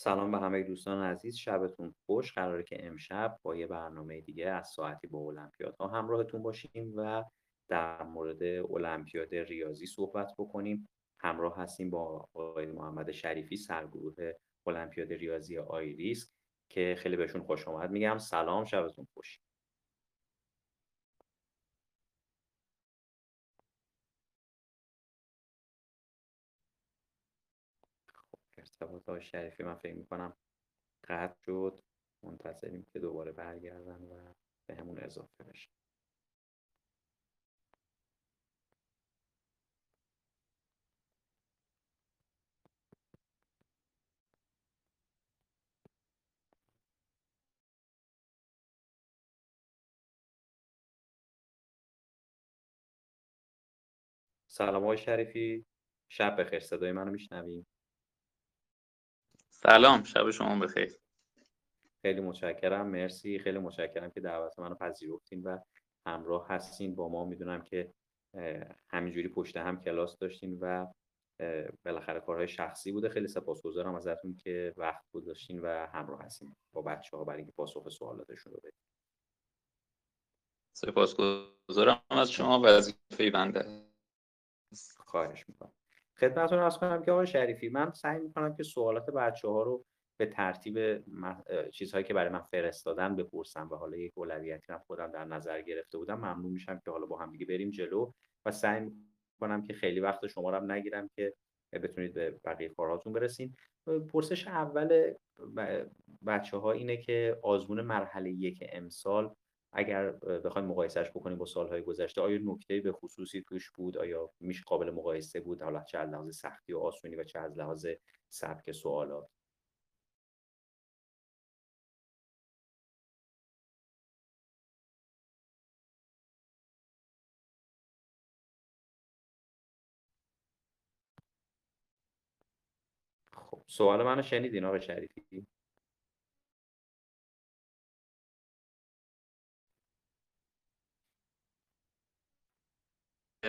سلام به همه دوستان عزیز، شبتون خوش. قراره که امشب با یه برنامه دیگه از ساعتی با المپیادها همراهتون باشیم و در مورد المپیاد ریاضی صحبت بکنیم. همراه هستیم با آقای محمد شریفی، سرگروه المپیاد ریاضی آیریسک، که خیلی بهشون خوش آمد میگم. سلام، شبتون خوش. ارتباط شریفی من فکر میکنم قطع شد، منتظریم که دوباره برگردن و به همون اضافه بشه. سلام آقای شریفی، شب بخیر. صدای منو میشنویم؟ سلام، شب شما بخیر. خیلی متشکرم، مرسی. خیلی متشکرم که دعوت منو پذیرفتین و همراه هستین با ما. میدونم که همینجوری پشت هم کلاس داشتین و بالاخره کارهای شخصی بوده. خیلی سپاسگزارم ازتون که وقت گذاشتین و همراه هستین با بچه‌ها برای اینکه پاسخ سوالاتشون رو بدین. سپاسگزارم از شما و وظیفه بنده. خواهش می‌کنم. خدمتتون عرض کنم که آقای شریفی، من سعی میکنم که سوالات بچه‌ها رو به ترتیب چیزهایی که برای من فرستادن بپرسم و حالا یک اولویتی رو خودم در نظر گرفته بودم. ممنون میشم که حالا با هم دیگه بریم جلو و سعی میکنم که خیلی وقت شما رو نگیرم که بتونید به بقیه کارهاتون برسین. پرسش اول بچه‌ها اینه که آزمون مرحله 1 امسال اگر بخوایم مقایسهش بکنیم با سالهای گذشته، آیا نکته به خصوصی توش بود؟ آیا میشه قابل مقایسه بود؟ حالا چه از لحاظ سختی و آسونی و چه از لحاظ سبک سوالات؟ خب سوال منو شنیدین آقای شریفی؟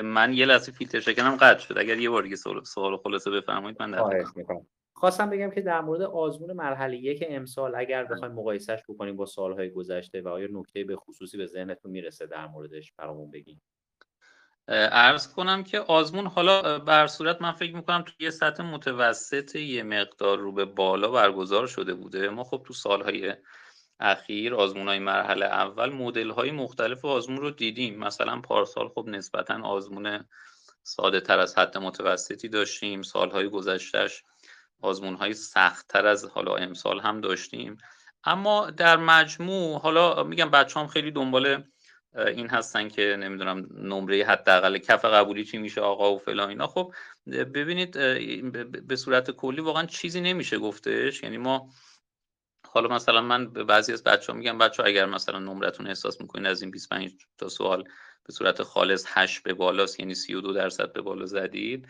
من یه لحظه فیلتر شکنم قطع شد. اگر یه بار دیگه سوال خلاصه بفرمایید من در میگم. خواستم بگم که در مورد آزمون مرحله 1 امسال اگر بخوایم مقایسهش بکنیم با سالهای گذشته و آیا نکته به خصوصی به ذهنتون میرسه در موردش برامون بگین. عرض کنم که آزمون حالا به هر صورت من فکر می‌کنم توی سطح متوسط یه مقدار رو به بالا برگزار شده بوده. ما خب تو سالهای اخیر آزمون‌های مرحله اول مدل‌های مختلف آزمون رو دیدیم. مثلا پارسال خب نسبتاً آزمون ساده‌تر از حد متوسطی داشتیم، سال‌های گذشته‌اش آزمون‌های سخت‌تر از حالا امسال هم داشتیم. اما در مجموع حالا میگم بچه‌ام خیلی دنبال این هستن که نمیدونم نمره حداقل کف قبولی چی میشه آقا و فلان اینا. خب ببینید به صورت کلی واقعاً چیزی نمیشه گفتش. یعنی ما حالا مثلا من به بعضی از بچه‌ها میگم بچه‌ها اگر مثلا نمرتون احساس میکنین از این 25 تا سوال به صورت خالص 8 به بالاست، یعنی 32% به بالا زدید،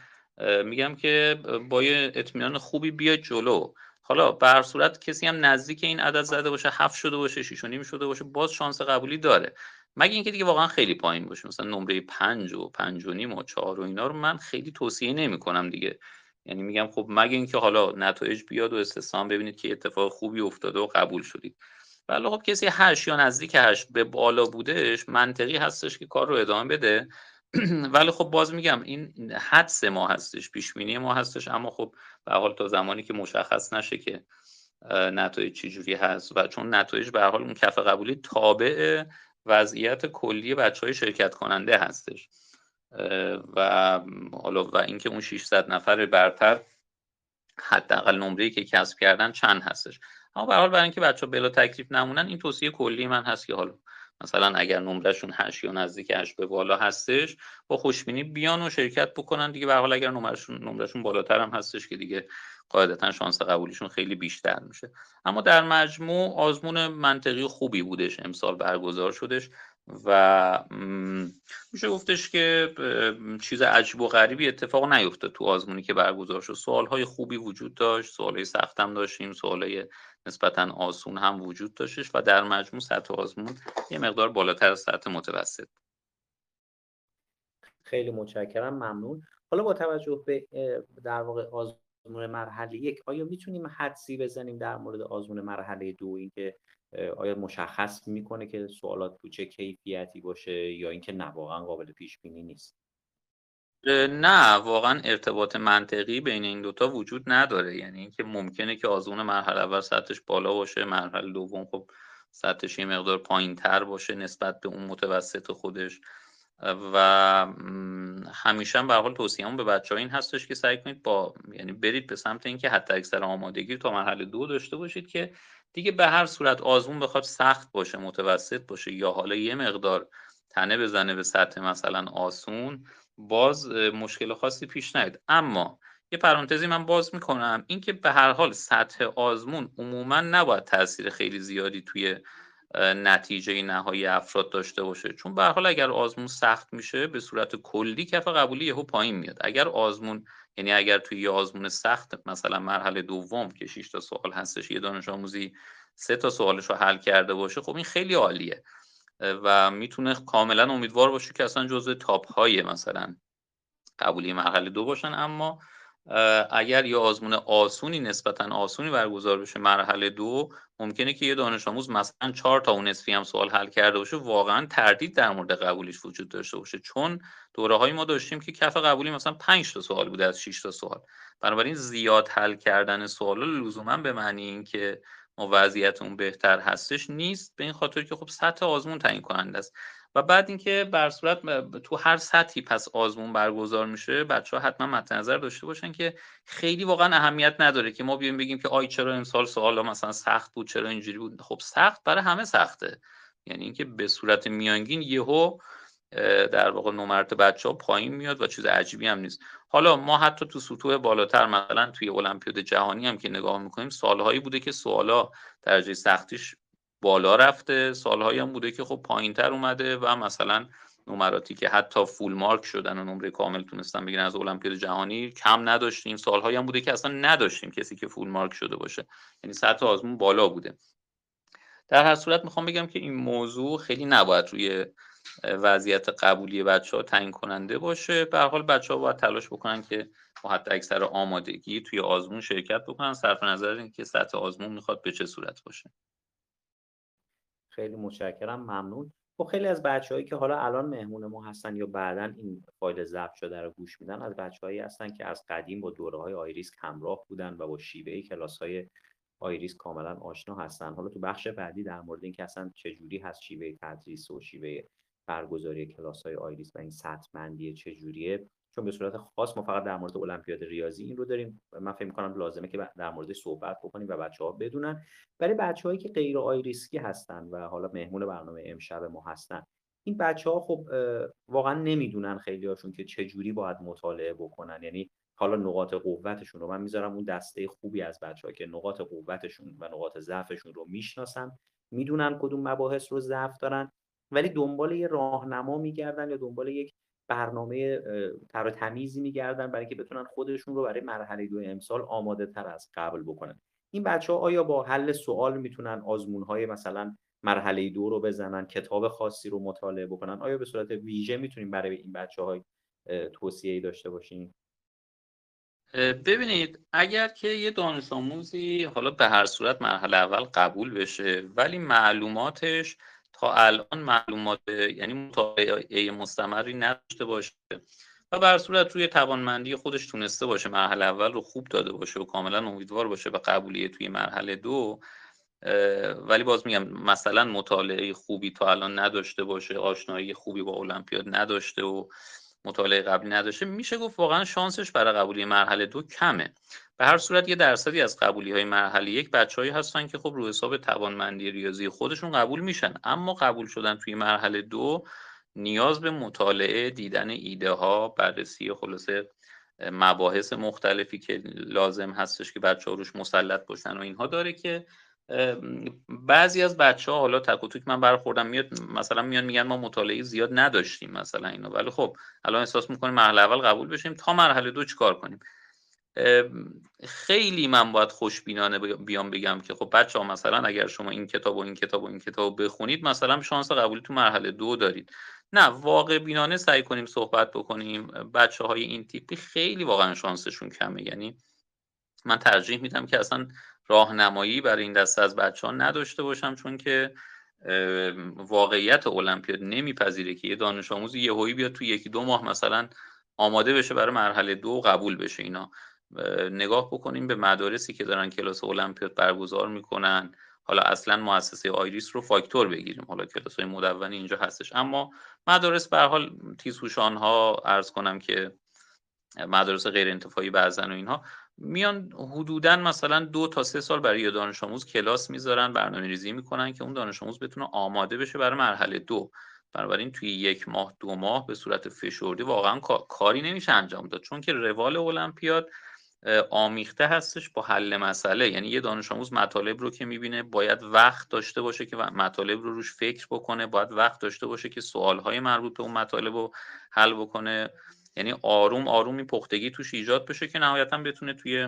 میگم که با یه اطمینان خوبی بیاید جلو. حالا به هر صورت کسی هم نزدیک این عدد زده باشه، 7 شده باشه، 6.5 شده باشه، باز شانس قبولی داره. مگه اینکه دیگه واقعا خیلی پایین باشه، مثلا نمره 5 و 5.5 و 4 و اینا رو من خیلی توصیه نمی‌کنم دیگه. یعنی میگم خب مگه اینکه حالا نتایج بیاد و استثنا ببینید که اتفاق خوبی افتاده و قبول شدید. ولی خب کسی 8 یا نزدیک 8 به بالا بودش، منطقی هستش که کار رو ادامه بده. ولی خب باز میگم این حدس ما هستش، پیش بینی ما هستش، اما خب به هر حال تا زمانی که مشخص نشه که نتایج چه جوری هست و چون نتایج به هر حال اون کف قبولی تابع وضعیت کلی بچهای شرکت کننده هستش و حالا و اینکه اون 600 نفر برتر حداقل نمره‌ای که کسب کردن چند هستش. اما به هر حال برای اینکه بچه‌ها بلا تکلیف نمونن این توصیه کلی من هست که حالا مثلا اگر نمرهشون 8 یا نزدیک 8 به بالا هستش با خوشبینی بیان و شرکت بکنن دیگه. به هر حال اگر نمرهشون بالاتر هم هستش که دیگه قاعدتا شانس قبولیشون خیلی بیشتر میشه. اما در مجموع آزمون منطقی خوبی بودش امسال برگزار شدش و میشه گفتش که چیز عجیب و غریبی اتفاق نیفتاد تو آزمونی که برگزار شد. سوال‌های خوبی وجود داشت، سوال‌های سخت هم داشتیم، سوال‌های نسبتاً آسون هم وجود داشتش و در مجموع سطح آزمون یه مقدار بالاتر از سطح متوسط. خیلی متشکرم، ممنون. حالا با توجه به در واقع آزمون آزمون مرحله یک، آیا میتونیم حدسی بزنیم در مورد آزمون مرحله دو؟ این که آیا مشخص میکنه که سوالات تو چه کیفیتی باشه یا اینکه نه واقعا قابل پیش بینی نیست؟ نه واقعا ارتباط منطقی بین این دوتا وجود نداره، یعنی اینکه ممکنه که آزمون مرحله اول سطحش بالا باشه، مرحله دوم خب سطحش یه مقدار پایین تر باشه نسبت به اون متوسط خودش. و همیشه به هر حال توصیه‌ام به بچه‌ها این هستش که سعی کنید با یعنی برید به سمت اینکه حتی اکثر آمادگی تا مرحله دو داشته باشید که دیگه به هر صورت آزمون بخواد سخت باشه، متوسط باشه یا حالا یه مقدار تنه بزنه به سطح مثلا آسون، باز مشکل خاصی پیش نیاد. اما یه پرانتزی من باز میکنم، اینکه به هر حال سطح آزمون عموما نباید تاثیر خیلی زیادی توی نتیجه نهایی افراد داشته باشه، چون به هر حال اگر آزمون سخت میشه به صورت کلی کف قبولی یهو پایین میاد. اگر آزمون یعنی اگر توی یه آزمون سخت مثلا مرحله دوم که 6 تا سوال هستش یه دانش آموزی 3 تا سوالش رو حل کرده باشه، خب این خیلی عالیه و میتونه کاملا امیدوار باشه که اصلا جزو تاپ های مثلا قبولی مرحله دو باشن. اما اگر یه آزمون آسونی نسبتاً آسونی برگزار بشه مرحله دو، ممکنه که یه دانش آموز مثلا 4 تا اون نصفی هم سوال حل کرده باشه، واقعا تردید در مورد قبولیش وجود داشته باشه، چون دوره‌های ما داشتیم که کف قبولی مثلا 5 تا سوال بوده از 6 تا سوال. بنابراین زیاد حل کردن سوالا لزوما به معنی این که ما وضعیتمون بهتر هستش نیست، به این خاطر که خب سطح آزمون تعیین کننده است. و بعد اینکه بر صورت تو هر سطحی پس آزمون برگزار میشه، بچه‌ها حتما مد نظر داشته باشن که خیلی واقعا اهمیت نداره که ما بیایم بگیم که آی چرا امسال سوالا مثلا سخت بود، چرا اینجوری بود. خب سخت برای همه سخته، یعنی اینکه به صورت میانگین یهو در واقع نمرات بچه‌ها پایین میاد و چیز عجیبی هم نیست. حالا ما حتی تو سطوح بالاتر مثلا توی المپیاد جهانی هم که نگاه می‌کنیم، سال‌هایی بوده که سوالا درجه سختیش بالا رفته، سال‌هایی هم بوده که خب پایین‌تر اومده و مثلا نمراتی که حتی فول مارک شدن و نمره کامل تونستن بگیرن از المپیاد جهانی کم نداشتیم. سال‌هایی هم بوده که اصلا نداشتیم کسی که فول مارک شده باشه، یعنی سطح آزمون بالا بوده. در هر صورت می‌خوام بگم که این موضوع خیلی نباید روی وضعیت قبولی بچه‌ها تعیین کننده باشه. به هر حال بچه‌ها باید تلاش بکنن که با حد اکثر آمادگی توی آزمون شرکت بکنن، صرف نظر اینکه سطح آزمون میخواد به چه صورت باشه. خیلی متشکرم، ممنون. خب خیلی از بچه‌هایی که حالا الان مهمون ما هستن یا بعداً این فایل ضبط شده رو گوش میدن، از بچه‌هایی هستن که از قدیم با دوره‌های آیریسک همراه بودن و با شیوه کلاس‌های آیریسک کاملاً آشنا هستن. حالا تو بخش بعدی در مورد اینکه اصلا چه جوری هست شیوه تدریس و شیوه برگزاری کلاس‌های آیریسک و این سطح‌بندی چه جوریه، چون به صورت خاص ما فقط در مورد المپیاد ریاضی این رو داریم، من فکر می‌کنم لازمه که در موردش صحبت بکنیم و بچه‌ها بدونن. برای بچه‌هایی که غیر آیریسکی هستن و حالا مهمون برنامه امشب ما هستن، این بچه‌ها خب واقعا نمیدونن خیلی‌هاشون که چه جوری باید مطالعه بکنن، یعنی حالا نقاط قوتشون رو من میذارم اون دسته خوبی از بچه‌ها که نقاط قوتشون و نقاط ضعفشون رو میشناسن، میدونن کدوم مباحث رو ضعف دارن، ولی دنبال یه راهنما میگردن یا دنبال یک برنامه تر و تمیزی میگردن برای اینکه بتونن خودشون رو برای مرحله دو امسال آماده تر از قبل بکنن. این بچه‌ها آیا با حل سوال میتونن آزمون‌های مثلا مرحله دو رو بزنن، کتاب خاصی رو مطالعه بکنن؟ آیا به صورت ویژه میتونیم برای این بچه‌ها توصیه‌ای داشته باشیم؟ ببینید، اگر که یه دانش آموزی حالا به هر صورت مرحله اول قبول بشه ولی معلوماتش تا الان معلومات یعنی مطالعه مستمری نداشته باشه و بر صورت روی توانمندی خودش تونسته باشه مرحله اول رو خوب داده باشه و کاملا امیدوار باشه به قبولیت توی مرحله دو، ولی باز میگم مثلا مطالعه خوبی تا الان نداشته باشه، آشنایی خوبی با المپیاد نداشته و مطالعه قبلی نداشته، میشه گفت واقعا شانسش برای قبولی مرحله دو کمه. به هر صورت یه درصدی از قبولی‌های مرحله یک بچه‌هایی هستن که خب رو حساب توانمندی ریاضی خودشون قبول میشن، اما قبول شدن توی مرحله دو نیاز به مطالعه، دیدن ایده ها، بررسی خلاصه مباحث مختلفی که لازم هستش که بچه‌ها روش مسلط باشن و اینها داره که بعضی از بچه‌ها حالا تک و توک من برخوردم میاد مثلا میان میگن ما مطالعه زیاد نداشتیم مثلا اینا، ولی خب الان احساس می‌کنیم مرحله اول قبول بشیم تا مرحله دو چیکار کنیم. خیلی من باید خوشبینانه بیام بگم که خب بچه‌ها مثلا اگر شما این کتاب و این کتاب و این کتاب بخونید مثلا شانس قبولی تو مرحله دو دارید. نه، واقع بینانه سعی کنیم صحبت بکنیم. بچه‌های این تیپی خیلی واقعا شانسشون کمه، یعنی من ترجیح میدم که اصلا راهنمایی برای این دسته از بچه‌ها نداشته باشم، چون که واقعیت المپیاد نمیپذیره که یه دانش آموز یهویی بیاد تو یکی دو ماه مثلا آماده بشه برای مرحله دو قبول بشه. اینا نگاه بکنیم به مدارسی که دارن کلاس المپیاد برگزار میکنن، حالا اصلا مؤسسه آیریس رو فاکتور بگیریم، حالا کلاس‌های مدونی اینجا هستش، اما مدارس به هر حال تیزهوشان‌ها عرض کنم که مدارس غیر انتفاعی بعضن و اینها میان حدوداً مثلا 2 تا 3 سال برای دانش آموز کلاس میذارن، برنامه‌ریزی میکنن که اون دانش آموز بتونه آماده بشه برای مرحله دو. بنابراین توی 1 ماه 2 ماه به صورت فشرده واقعا کاری نمیشه انجام داد، چون که روال المپیاد آمیخته هستش با حل مسئله. یعنی یه دانش آموز مطالب رو که میبینه باید وقت داشته باشه که مطالب رو روش فکر بکنه، باید وقت داشته باشه که سوالهای مربوط به اون مطالب رو حل بکنه، یعنی آروم آروم این پختگی توش ایجاد بشه که نهایتاً بتونه توی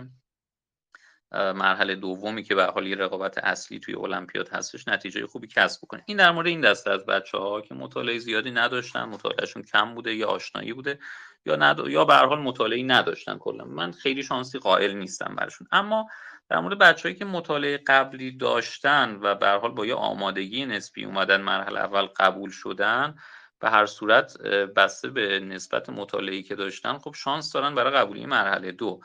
مرحله دومی که به هر حال یه رقابت اصلی توی المپیاد هستش نتیجه خوبی کسب بکنه. این در مورد این دسته از بچه‌ها که مطالعه زیادی نداشتن، مطالعهشون کم بوده یا آشنایی بوده یا به هر حال مطالعه‌ای نداشتن کلا. من خیلی شانسی قائل نیستم براشون. اما در مورد بچه‌هایی که مطالعه قبلی داشتن و به هر حال با یه آمادگی نسبی اومدن مرحله اول قبول شدن، به هر صورت بسته به نسبت مطالعه‌ای که داشتن خب شانس دارن برای قبولی مرحله دو.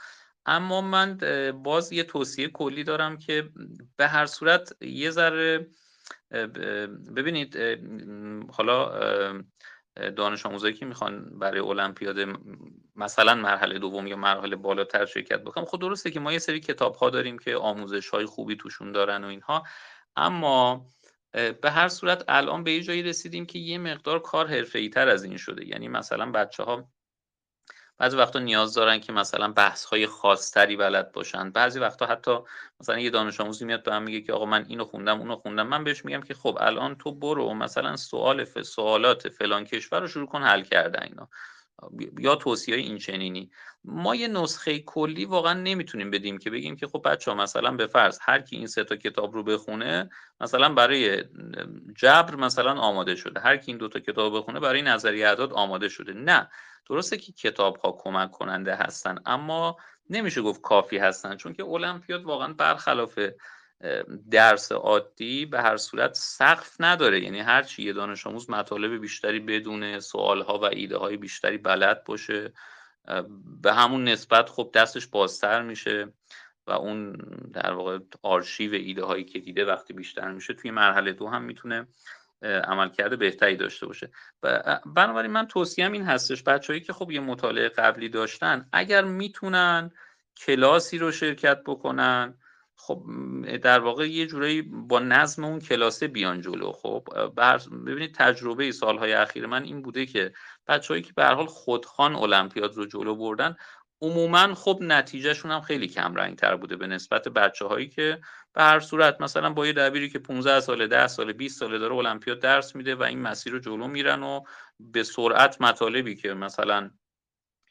اما من باز یه توصیه کلی دارم که به هر صورت یه ذره ببینید، حالا دانش آموزایی که میخوان برای المپیاد مثلا مرحله دوم یا مرحله بالاتر شرکت بکنم، خب درسته که ما یه سری کتاب ها داریم که آموزش های خوبی توشون دارن و اینها، اما به هر صورت الان به یه جایی رسیدیم که یه مقدار کار حرفه‌ای تر از این شده. یعنی مثلا بچه‌ها بعضی وقتا نیاز دارن که مثلا بحث‌های خاص‌تری بلد باشن، بعضی وقتا حتی مثلا یه دانش آموزی میاد به من میگه که آقا من اینو خوندم اونو خوندم، من بهش میگم که خب الان تو برو مثلا سوالات فلان کشور رو شروع کن حل کردن اینا، یا توصیه‌های این چنینی. ما یه نسخه کلی واقعا نمیتونیم بدیم که بگیم که خب بچه‌ها مثلا به فرض هر کی این 3 تا کتاب رو بخونه مثلا برای جبر مثلا آماده شده، هر کی این 2 تا کتاب بخونه برای نظریه اعداد آماده شده. نه، درسته که کتاب‌ها کمک کننده هستن اما نمیشه گفت کافی هستن، چون که المپیاد واقعا برخلاف درس عادی به هر صورت سقف نداره. یعنی هر چی یه دانش آموز مطالب بیشتری بدونه، سوال‌ها و ایده‌های بیشتری بلد باشه، به همون نسبت خب دستش بازتر میشه و اون در واقع آرشیو ایده‌هایی که دیده وقتی بیشتر میشه توی مرحله دو هم میتونه عملکرد بهتری داشته باشه. بنابراین من توصیه‌ام این هستش بچه‌هایی که خب یه مطالعه قبلی داشتن اگر میتونن کلاسی رو شرکت بکنن، خب در واقع یه جورایی با نظم اون کلاسه بیان جلو. خب ببینید تجربه سالهای اخیر من این بوده که بچه‌هایی که به هر حال خودخوان المپیاد رو جلو بردن عموما خب نتیجهشون هم خیلی کم رنگتر بوده به نسبت بچه‌هایی که به هر صورت مثلا با یه دبیری که 15 ساله 10 ساله 20 ساله داره المپیاد درس میده و این مسیر رو جلو میرن و به سرعت مطالبی که مثلا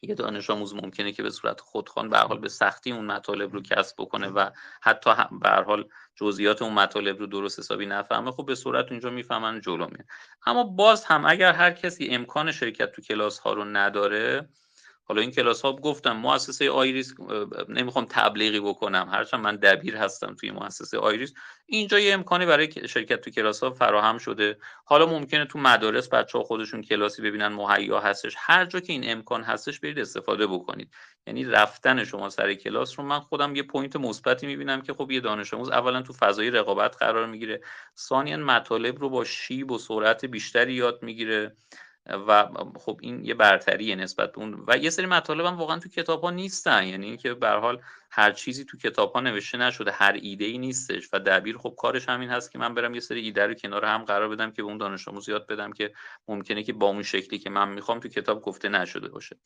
یه دانش آموز ممکنه که به صورت خودخوان به هر حال به سختی اون مطالب رو کسب بکنه و حتی به هر حال جزئیات اون مطالب رو درست حسابی نفهمه، خب به صورت اونجا میفهمن جلو میرن. اما باز هم اگر هر کسی امکان شرکت تو کلاس ها رو نداره، حالا این کلاس ها گفتم مؤسسه آیریسک، نمیخوام تبلیغی بکنم هرچند من دبیر هستم توی مؤسسه آیریسک، اینجا یه امکانی برای شرکت تو کلاس ها فراهم شده. حالا ممکنه تو مدارس بچه‌ها خودشون کلاسی ببینن مهیا هستش، هر جا که این امکان هستش برید استفاده بکنید. یعنی رفتن شما سر کلاس رو من خودم یه پوینت مثبتی میبینم که خب یه دانش آموز اولا تو فضای رقابت قرار میگیره، ثانیا مطالب رو با شیب و سرعت بیشتری یاد میگیره و خب این یه برتریه نسبت به اون. و یه سری مطالب هم واقعا تو کتاب‌ها نیستن، یعنی اینکه به هر حال هر چیزی تو کتاب‌ها نوشته نشده، هر ایده‌ای نیستش و دبیر خب کارش همین هست که من برم یه سری ایده رو کنار هم قرار بدم که به اون دانش آموز یاد بدم که ممکنه که با اون شکلی که من میخوام تو کتاب گفته نشده باشه.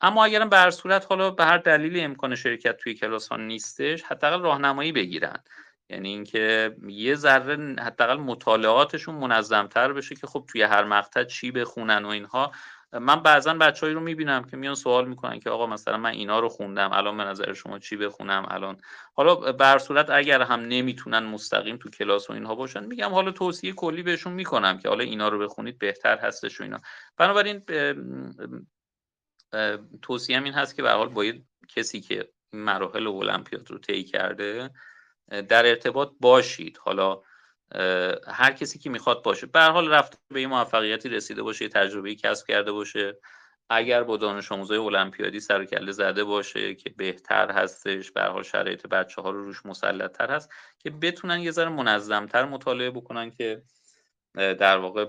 اما اگرم به هر صورت حالا به هر دلیلی امکان شرکت توی کلاس ها نیستش، حداقل راهنمایی بگیرن، یعنی اینکه یه ذره حداقل مطالعاتشون منظم‌تر بشه که خب توی هر مقطع چی بخونن و اینها. من بعضا بچه‌هایی رو میبینم که میان سوال میکنن که آقا مثلا من اینا رو خوندم، الان به نظر شما چی بخونم الان؟ حالا به هر صورت اگر هم نمیتونن مستقیم تو کلاس و اینها باشن، میگم حالا توصیه کلی بهشون میکنم که حالا اینا رو بخونید بهتر هستش و اینا. بنابراین توصیه‌ام این هست که به هر حال با کسی که مراحل المپیاد رو طی کرده در ارتباط باشید. حالا هر کسی که میخواد باشه، به هر حال رفته به این موفقیتی رسیده باشه، یه تجربه‌ای کسب کرده باشه، اگر با دانش آموزای المپیادی سر و کله زده باشه که بهتر هستش، به هر حال شرایط بچه‌ها رو روش مسلط‌تر هست که بتونن یه ذره منظم‌تر مطالعه بکنن، که در واقع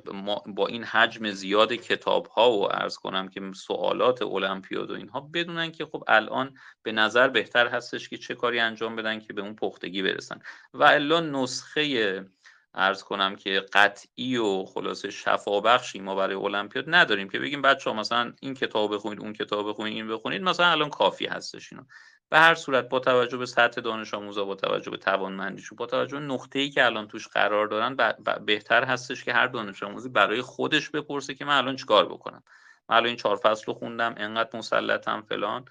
با این حجم زیاد کتاب‌ها و عرض کنم که سوالات المپیاد و اینها بدونن که خب الان به نظر بهتر هستش که چه کاری انجام بدن که به اون پختگی برسن، و الا نسخه عرض کنم که قطعی و خلاصه شفابخشی ما برای المپیاد نداریم که بگیم بچه‌ها مثلا این کتاب بخونید، اون کتاب بخونید، این بخونید، مثلا الان کافی هستش. اینا به هر صورت با توجه به سطح دانش آموزا، با توجه به توانمندیشون، با توجه به نقطه‌ای که الان توش قرار دارن، بهتر هستش که هر دانش آموزی برای خودش بپرسه که من الان چیکار بکنم، من الان این 4 فصل رو خوندم، انقدر مسلطم فلان،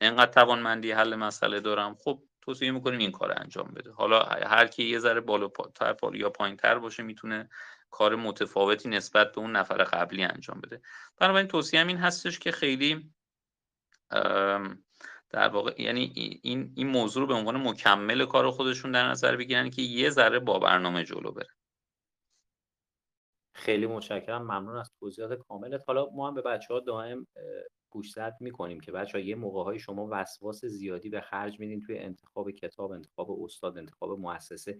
انقدر توانمندی حل مسئله دارم، خب توصیه می‌کنیم این کار انجام بده. حالا هر کی یه ذره بالاتر یا پایین‌تر باشه میتونه کار متفاوتی نسبت به اون نفر قبلی انجام بده. بنابراین توصیه‌ام این هستش که خیلی در واقع یعنی این موضوع رو به عنوان مکمل کار خودشون در نظر بگیرن که یه ذره با برنامه جلو بره. خیلی متشکرم، ممنون از توضیحات کاملت. حالا ما هم به بچه‌ها دائم گوشزد می‌کنیم که بچه‌ها یه موقع‌های شما وسواس زیادی به خرج میدین توی انتخاب کتاب، انتخاب استاد، انتخاب مؤسسه.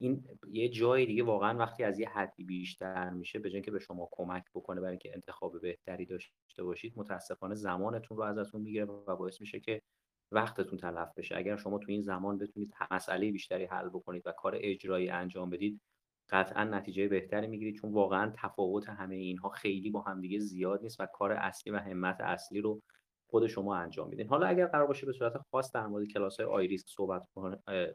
این یه جای دیگه واقعا وقتی از یه حدی بیشتر میشه، به جای اینکه به شما کمک بکنه برای اینکه انتخاب بهتری داشته باشید، متاسفانه زمانتون رو ازتون میگیره و باعث میشه که وقتتون تلف بشه. اگر شما تو این زمان بتونید مسئله بیشتری حل بکنید و کار اجرایی انجام بدید، قطعا نتیجه بهتری میگیرید، چون واقعا تفاوت همه اینها خیلی با هم دیگه زیاد نیست و کار اصلی و همت اصلی رو خود شما انجام میدین. حالا اگر قرار باشه به صورت خاص در مورد کلاس‌های آیریسک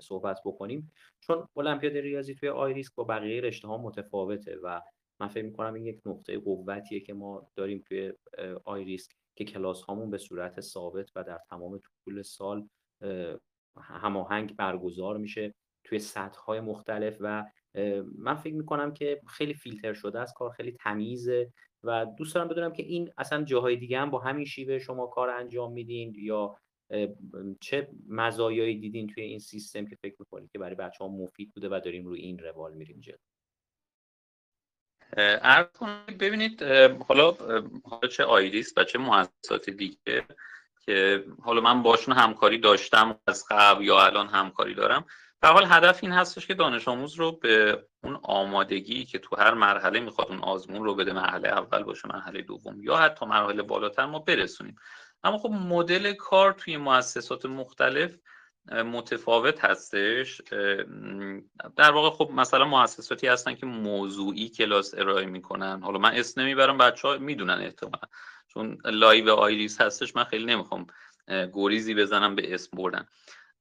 صحبت بکنیم، چون المپیاد ریاضی توی آیریسک با بقیه رشته‌ها متفاوته و من فکر می‌کنم این یک نقطه قوتیه که ما داریم توی آیریسک، که کلاس‌هامون به صورت ثابت و در تمام طول سال هماهنگ برگزار میشه توی سطح‌های مختلف و من فکر می‌کنم که خیلی فیلتر شده است، کار خیلی تمیزه و دوست دارم بدونم که این اصلا جاهای دیگه هم با همین شیوه شما کار انجام میدین یا چه مزایایی دیدین توی این سیستم که فکر می‌کنید که برای بچه‌ها مفید بوده و داریم روی این روال میریم جلو. عرض کنید ببینید، حالا چه آیریس و چه مؤسسات دیگه که حالا من باشون همکاری داشتم از قبل یا الان همکاری دارم، به هر حال هدف این هستش که دانش آموز رو به اون آمادگی که تو هر مرحله میخواد اون آزمون رو بده، مرحله اول باشه، مرحله دوم یا حتی مرحله بالاتر، ما برسونیم. اما خب مدل کار توی مؤسسات مختلف متفاوت هستش. در واقع خب مثلا مؤسساتی هستن که موضوعی کلاس ارائه میکنن، حالا من اسم نمیبرم، بچه‌ها میدونن احتمالاً، چون لایو آیریس هستش، من خیلی نمیخوام گریزی بزنم به اسم بردن.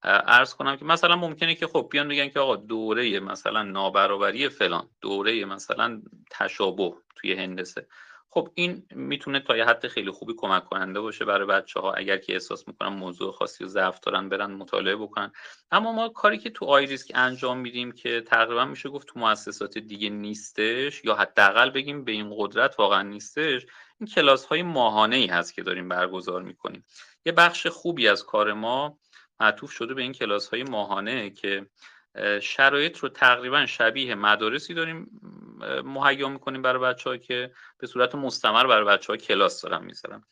عرض کنم که مثلا ممکنه که خب بیان بگن که آقا دوره مثلا نابرابری فلان، دوره مثلا تشابه توی هندسه، خب این میتونه تا یه حد خیلی خوبی کمک کننده باشه برای بچه‌ها اگر که احساس میکنن موضوع خاصی رو ضعف دارن، برن مطالعه بکنن. اما ما کاری که تو آیریسک انجام میدیم که تقریبا میشه گفت تو مؤسسات دیگه نیستش، یا حداقل بگیم به این قدرت واقعا نیستش، این کلاس‌های ماهانه‌ای هست که داریم برگزار میکنیم. یه بخش خوبی از کار ما معطوف شده به این کلاس‌های ماهانه که شرایط رو تقریبا شبیه مدارسی داریم مهیا می‌کنیم برای بچه‌ها که به صورت مستمر برای بچه‌ها کلاس دارن می‌ذارن.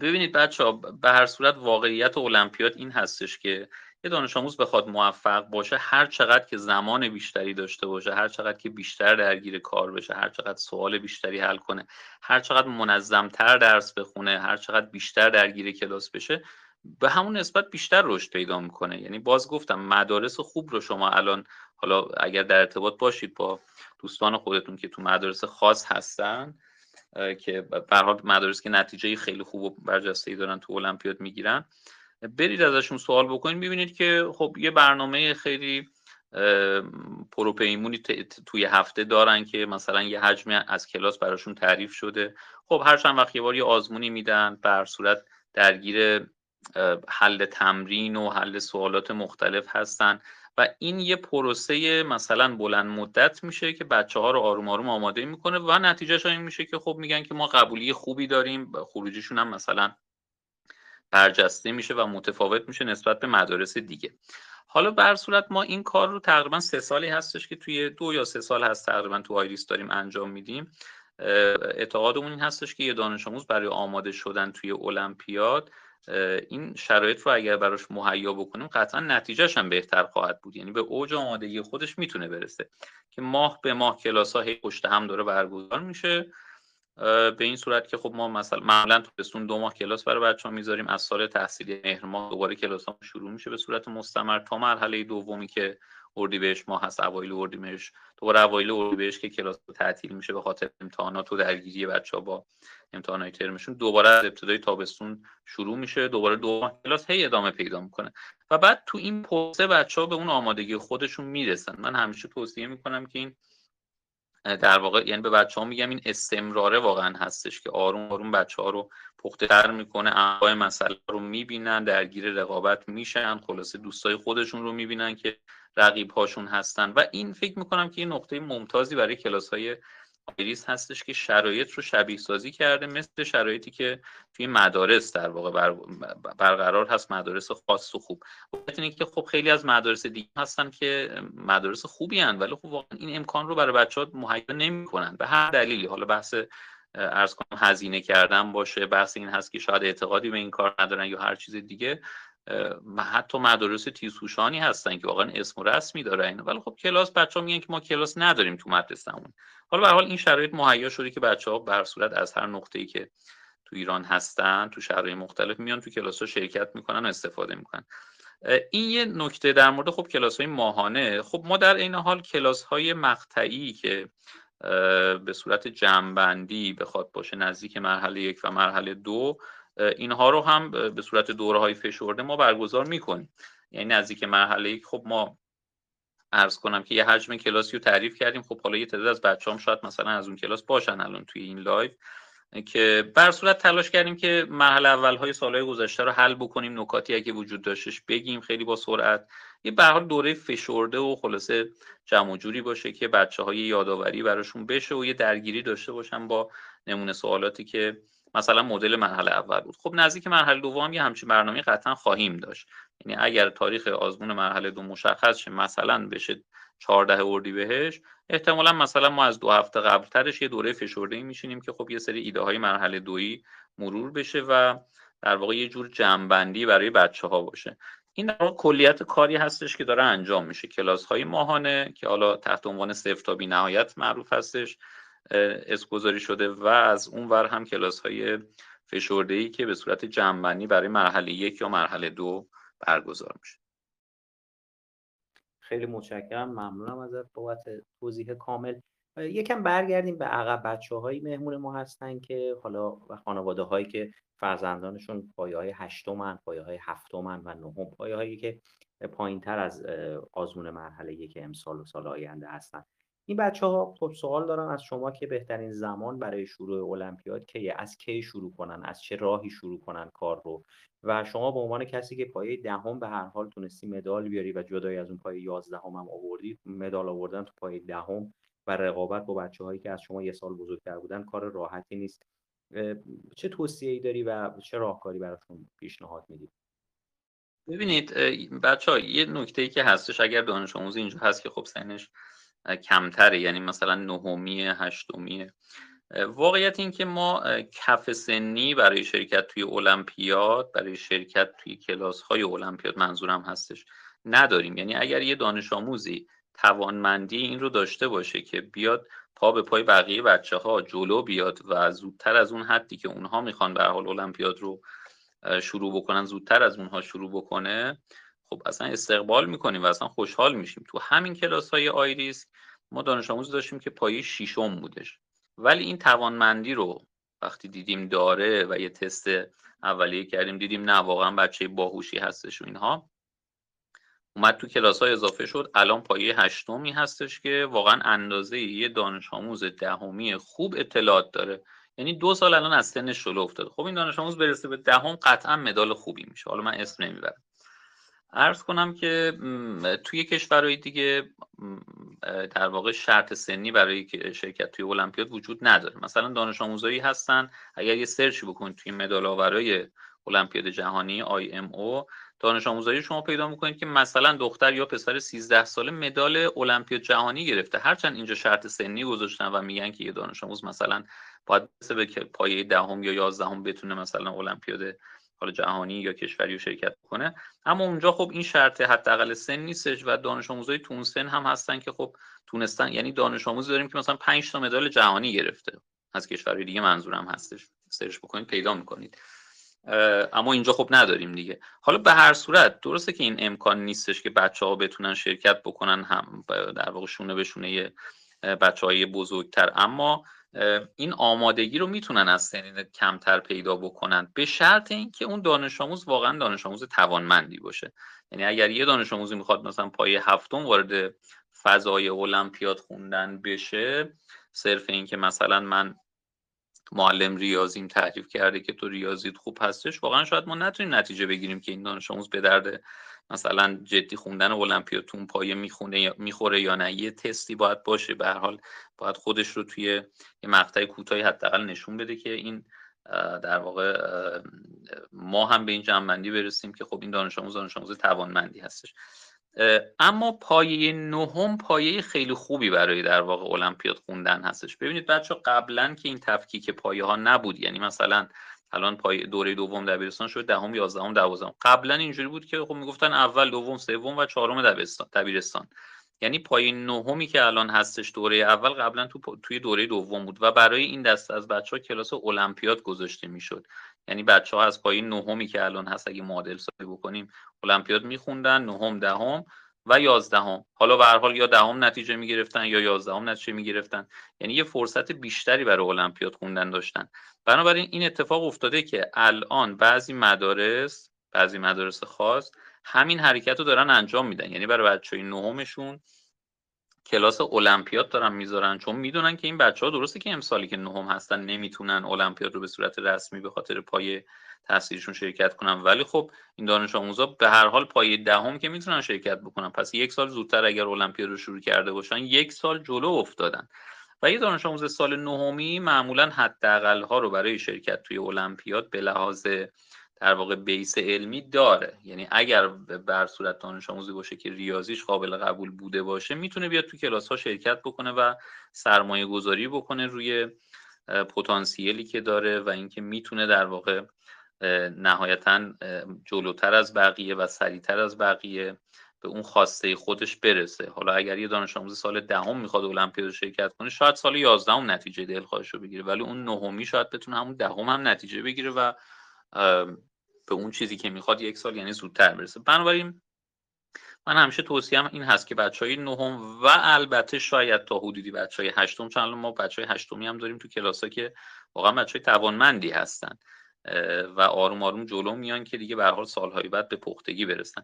ببینید بچه‌ها، به هر صورت واقعیت المپیاد این هستش که یه دانش آموز بخواد موفق باشه، هر چقدر که زمان بیشتری داشته باشه، هر چقدر که بیشتر درگیر کار بشه، هر چقدر سوال بیشتری حل کنه، هر چقدر منظم‌تر درس بخونه، هر چقدر بیشتر درگیر کلاس بشه، به همون نسبت بیشتر رشد پیدا میکنه. یعنی باز گفتم مدارس خوب رو شما الان، حالا اگر در ارتباط باشید با دوستان خودتون که تو مدارس خاص هستن، که به هر حال مدارس که نتیجه خیلی خوب و برجسته‌ای دارن تو المپیاد میگیرن، برید ازشون سوال بکنید، میبینید که خب یه برنامه خیلی پروپیمونی توی هفته دارن که مثلا یه حجم از کلاس براشون تعریف شده. خب هر چند وقت یه بار یه آزمونی میدن، به هر صورت درگیر حل تمرین و حل سوالات مختلف هستن و این یه پروسه مثلا بلند مدت میشه که بچه‌ها رو آروم آروم آماده میکنه و نتیجهش این میشه که خب میگن که ما قبولی خوبی داریم، خروجیشون هم مثلا برجسته میشه و متفاوت میشه نسبت به مدارس دیگه. حالا به هر صورت ما این کار رو تقریبا 3 سالی هستش که توی 2 یا 3 سال هست تقریبا تو آیریس داریم انجام میدیم. اعتقادمون این هستش که یه دانش آموز برای آماده شدن توی المپیاد این شرایط رو اگر براش مهیا بکنیم قطعا نتیجهش هم بهتر خواهد بود، یعنی به اوج آمادگی خودش میتونه برسه که ماه به ماه کلاس ها پشت هم داره برگزار میشه، به این صورت که خب ما مثلا معمولا تو تابستون 2 ماه کلاس برای بچه‌ها میذاریم، از سال تحصیلی مهر ماه دوباره کلاس ها شروع میشه به صورت مستمر تا مرحله دومی که اردیبهشت ماه هست، اوایل اردیبهشت، دوباره اوایل اردیبهشت که کلاس تعطیل میشه به خاطر امتحانات و درگیری بچه‌ها با امتحانات ترمشون، دوباره از ابتدای تابستون شروع میشه، دوباره 2 ماه کلاس هی ادامه پیدا میکنه و بعد تو این پروسه بچه‌ها به اون آمادگی خودشون میرسن. من همیشه توصیه میکنم که این در واقع یعنی به بچه‌ها میگم این استمراره واقعا هستش که آروم آروم بچه‌ها رو پخته‌تر میکنه، انواع مسئله رو میبینن، درگیر رقابت میشن، خلاصه دوستای خودشون رو میبینن که رقیب هاشون هستن و این فکر میکنم که این نقطه ممتازی برای کلاس‌های آیریس هستش که شرایط رو شبیه سازی کرده مثل شرایطی که توی مدارس در واقع برقرار هست، مدارس خاص و خوب. البته اینکه خب خیلی از مدارس دیگه هستن که مدارس خوبی ان ولی خب واقعا این امکان رو برای بچه‌ها مهیا نمی‌کنن به هر دلیلی، حالا بحث عرض کنم هزینه کردن باشه، بحث این هست که شاید اعتقادی به این کار ندارن یا هر چیز دیگه. حتی مدارس تیزهوشانی هستن که واقعا اسم و رسمی داره اینا، ولی خب کلاس بچه‌ها میگن که ما کلاس نداریم تو مدرسه‌مون. حالا به هر حال این شرایط مهیا شده که بچه‌ها به هر صورت از هر نقطه‌ای که تو ایران هستن، تو شهرهای مختلف میان تو کلاس‌ها شرکت میکنن و استفاده میکنن. این یه نکته در مورد خب کلاس‌های ماهانه. خب ما در عین حال کلاس‌های مقطعی که به صورت جمع‌بندی بخواد باشه نزدیک مرحله 1 و مرحله 2 اینها رو هم به صورت دوره‌های فشرده ما برگزار می‌کنیم. یعنی نزدیک مرحله 1 خب ما عرض کنم که یه حجم کلاسی رو تعریف کردیم، خب حالا یه تعداد از بچه‌هام شاید مثلا از اون کلاس باشن الان توی این لایو که بر صورت تلاش کردیم که مرحله اول‌های سال‌های گذشته رو حل بکنیم، نکاتی اگه وجود داشتش بگیم خیلی با سرعت، یه به هر حال دوره فشرده و خلاصه جمع و جوری باشه که بچه‌های یادآوری براشون بشه و یه درگیری داشته باشن با نمونه سوالاتی که مثلا مدل مرحله اول بود. خب نزدیک مرحله دوم یه همچین برنامه‌ای قطعا خواهیم داشت، یعنی اگر تاریخ آزمون مرحله 2 مشخص شه مثلا بشه 14 اردیبهشت، احتمالا مثلا ما از 2 هفته قبلترش یه دوره فشرده‌ای میشینیم که خب یه سری ایده‌های مرحله دویی مرور بشه و در واقع یه جور جمع‌بندی برای بچه‌ها باشه. این در واقع کلیت کاری هستش که داره انجام میشه، کلاس‌های ماهانه که حالا تحت عنوان 0 تا بی‌نهایت معروف هستش اسم‌گذاری شده و از اونور هم کلاس‌های فشرده‌ای که به صورت جمع‌بندی برای مرحله 1 یا مرحله 2 برگزار میشه. خیلی متشکرم، ممنونم ازت بابت توضیح کامل. یکم برگردیم به عقب. بچه‌های مهمون ما هستن که حالا و خانواده‌هایی که فرزندانشون پایه‌های 8م، پایه‌های 7م و 9م، پایه‌هایی که پایین‌تر از آزمون مرحله 1 امسال و سال آینده هستن. این بچه‌ها خب سوال دارن از شما که بهترین زمان برای شروع المپیاد کیه، از کی شروع کنن، از چه راهی شروع کنن کار رو، و شما به عنوان کسی که پایه 10م به هر حال تونستی مدال بیاری و جدای از اون پایه 11م هم آوردی، مدال آوردن تو پایه 10م و رقابت با بچه‌هایی که از شما یه سال بزرگتر بودن کار راحتی نیست، چه توصیه‌ای داری و چه راهکاری براتون پیشنهاد میدی؟ ببینید بچه‌ها یه نکته‌ای که هستش، اگر دانش آموز اینجا هست که خب سنش کمتره، یعنی مثلا 9م 8م، واقعیت این که ما کف سنی برای شرکت توی المپیاد، برای شرکت توی کلاس‌های المپیاد منظورم هستش، نداریم. یعنی اگر یه دانش آموزی توانمندی این رو داشته باشه که بیاد پا به پای بقیه بچه‌ها جلو بیاد و زودتر از اون حدی که اونها میخوان به هر حال المپیاد رو شروع بکنن، زودتر از اونها شروع بکنه، خب اصلا استقبال میکنیم و اصلا خوشحال میشیم. تو همین کلاس‌های آیریسک ما دانش آموز داشتیم که پایه 6م بودش، ولی این توانمندی رو وقتی دیدیم داره و یه تست اولیه کردیم دیدیم نه واقعا بچه باهوشی هستش و اینها، اومد تو کلاس‌های اضافه شد، الان پایه 8م هستش که واقعا اندازه یه دانش آموز 10م خوب اطلاعات داره، یعنی 2 سال الان از سنش جلو افتاده. خب این دانش آموز برسه به 10م قطعا مدال خوبی میشه. حالا من اسم نمیبرم، عرض کنم که توی کشورهای دیگه در واقع شرط سنی برای شرکت توی المپیاد وجود نداره. مثلا دانش آموزایی هستن اگر یه سرچی بکنید توی مدال آورای المپیاد جهانی IMO دانش آموزی شما پیدا میکنید که مثلا دختر یا پسر 13 ساله مدال المپیاد جهانی گرفته. هرچند اینجا شرط سنی گذاشتن و میگن که یه دانش آموز مثلا باید به پایه دهم یا 11م بتونه مثلا المپیاد جهانی یا کشوری رو شرکت کنه، اما اونجا خب این شرط حداقل سن نیستش و دانش آموزای تون سن هم هستن که خب تونستن، یعنی دانش آموز داریم که مثلا 5 تا مدال جهانی گرفته از کشورهای دیگه، منظورم هستش، سرچ بکنید پیدا میکنید، اما اینجا خب نداریم دیگه. حالا به هر صورت درسته که این امکان نیستش که بچه‌ها بتونن شرکت بکنن، هم در واقع شونه به شونه بچه‌های بزرگتر، اما این آمادگی رو میتونن از سنین کمتر پیدا بکنن، به شرط اینکه اون دانش آموز واقعا دانش آموز توانمندی باشه. یعنی اگر یه دانش آموزی میخواد مثلا پایه 7م وارد فضای المپیاد خوندن بشه، صرف اینکه مثلا من معلم ریاضیم تعریف کرده که تو ریاضیت خوب هستش، واقعا شاید ما نتونیم نتیجه بگیریم که این دانش آموز به درد مثلا جدی خوندن المپیاد تون پایه میخوره یا نه. یه تستی باید باشه، به هر حال باید خودش رو توی یه مقطع کوتاهی حداقل نشون بده که این در واقع ما هم به این جنبندی برسیم که خب این دانش آموز توانمندی هستش. اما پایه 9 پایه خیلی خوبی برای در واقع المپیاد خوندن هستش. ببینید بچه قبلا که این تفکیک پایه ها نبود، یعنی مثلا الان پایه دوره دوم دبیرستان شده 10م 11م 12م. قبلا اینجوری بود که خب میگفتن اول دوم سوم و 4م دبیرستان. یعنی پایه 9می که الان هستش دوره اول، قبلا توی دوره دوم بود و برای این دسته از بچه‌ها کلاس المپیاد گذاشته میشد. یعنی بچه‌ها از پایه 9می که الان هست اگه معادل سازی بکنیم المپیاد میخوندن 9م 10م و 11م. حالا به هر حال یا 10م نتیجه میگرفتن یا 11م نتیجه میگرفتن، یعنی یه فرصت بیشتری برای المپیاد خوندن داشتن. بنابراین این اتفاق افتاده که الان بعضی مدارس خاص همین حرکت رو دارن انجام میدن، یعنی برای بچه‌های 9مشون کلاس المپیاد دارن میذارن، چون میدونن که این بچه‌ها درسته که امسالی که 9م هستن نمیتونن المپیاد رو به صورت رسمی به خاطر پایه تحصیلشون شرکت کنن، ولی خب این دانش آموزا به هر حال پایه 10م که میتونن شرکت بکنن. پس یک سال زودتر اگر المپیاد رو شروع کرده باشن، یک سال جلو افتادن. و یه دانش آموز سال 9می معمولا حداقل ها رو برای شرکت توی المپیاد به لحاظ در واقع بیس علمی داره. یعنی اگر بر صورت دانش آموزی باشه که ریاضیش قابل قبول بوده باشه، میتونه بیاد تو کلاس ها شرکت بکنه و سرمایه گذاری بکنه روی پتانسیلی که داره و اینکه میتونه در واقع نهایتا جلوتر از بقیه و سریعتر از بقیه به اون خواسته خودش برسه. حالا اگر یه دانش آموز سال 10م میخواد المپیاد شرکت کنه، شاید سال 11م نتیجه دلخواهش رو بگیره، ولی اون 9می شاید بتونه همون 10م هم نتیجه بگیره و به اون چیزی که میخواد یک سال یعنی زودتر برسه. بنابراین من همیشه توصیه‌ام این هست که بچهای 9م و البته شاید تا حدودی بچهای 8م، چون الان ما بچهای 8می هم داریم تو کلاس‌ها که واقعا بچهای توانمندی هستن و آروم آروم جلو میان که دیگه به هر حال سالهای بعد به پختگی برسن.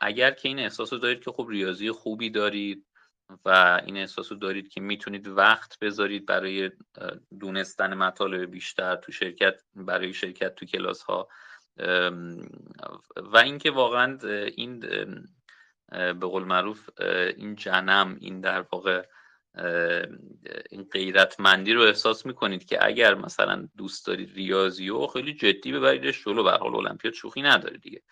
اگر که این احساس رو دارید که خب ریاضی خوبی دارید و این احساس رو دارید که میتونید وقت بذارید برای دونستن مطالب بیشتر تو شرکت، برای شرکت تو کلاس ها و اینکه واقعا این به قول معروف این جنم، این در واقع این غیرتمندی رو احساس میکنید که اگر مثلا دوست دارید ریاضی رو خیلی جدی ببریدش جلو، به هر حال المپیاد شوخی نداره دیگه.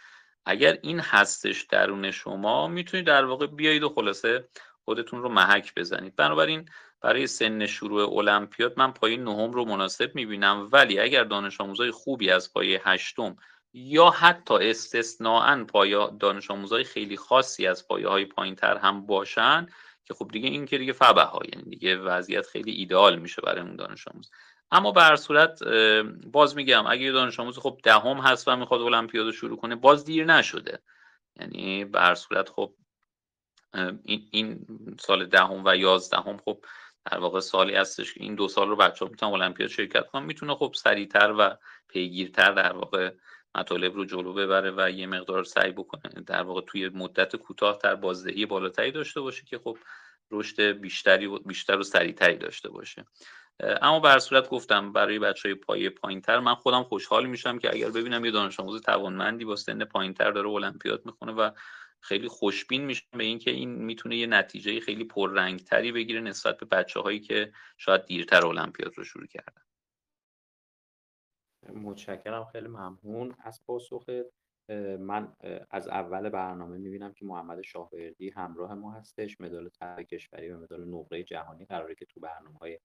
اگر این هستش درون شما، میتونید در واقع بیایید و خلاصه خودتون رو محک بزنید. بنابراین برای سن شروع المپیاد من پایه 9م رو مناسب میبینم، ولی اگر دانش آموزای خوبی از پایه 8م یا حتی استثناءن پایه دانش آموزای خیلی خاصی از پایه های پایین تر هم باشن که خب دیگه این که دیگه فبه ها، یعنی دیگه وضعیت خیلی ایدئال میشه برای اون دانش آموز. اما به هر صورت باز میگم اگه دانش آموز خب 10م هست و میخواد المپیاد رو شروع کنه، باز دیر نشده. یعنی به هر صورت خب این سال 10م و 11م خب در واقع سالی هستش که این 2 سال رو بچه‌ها میتونن المپیاد شرکت کنن، میتونه خب سریعتر و پیگیرتر در واقع مطالب رو جلو ببره و یه مقدار سعی بکنه در واقع توی مدت کوتاه‌تر بازدهی بالاتری داشته باشه که خب رشد بیشتر و سریعتری داشته باشه. اما به هر صورت گفتم برای بچهای پایه پایینتر من خودم خوشحال میشم که اگر ببینم یه دانش آموز توانمندی با سن پایینتر داره المپیاد میخونه و خیلی خوشبین میشم به اینکه این میتونه یه نتیجه خیلی پررنگتری بگیره نسبت به بچه‌هایی که شاید دیرتر المپیاد رو شروع کردن. متشکرم، خیلی ممنون از پاسخت. من از اول برنامه میبینم که محمد شاهوردی همراه ما هستش، مدال طلا کشوری و مدال نقره جهانی قراره که تو برنامه‌های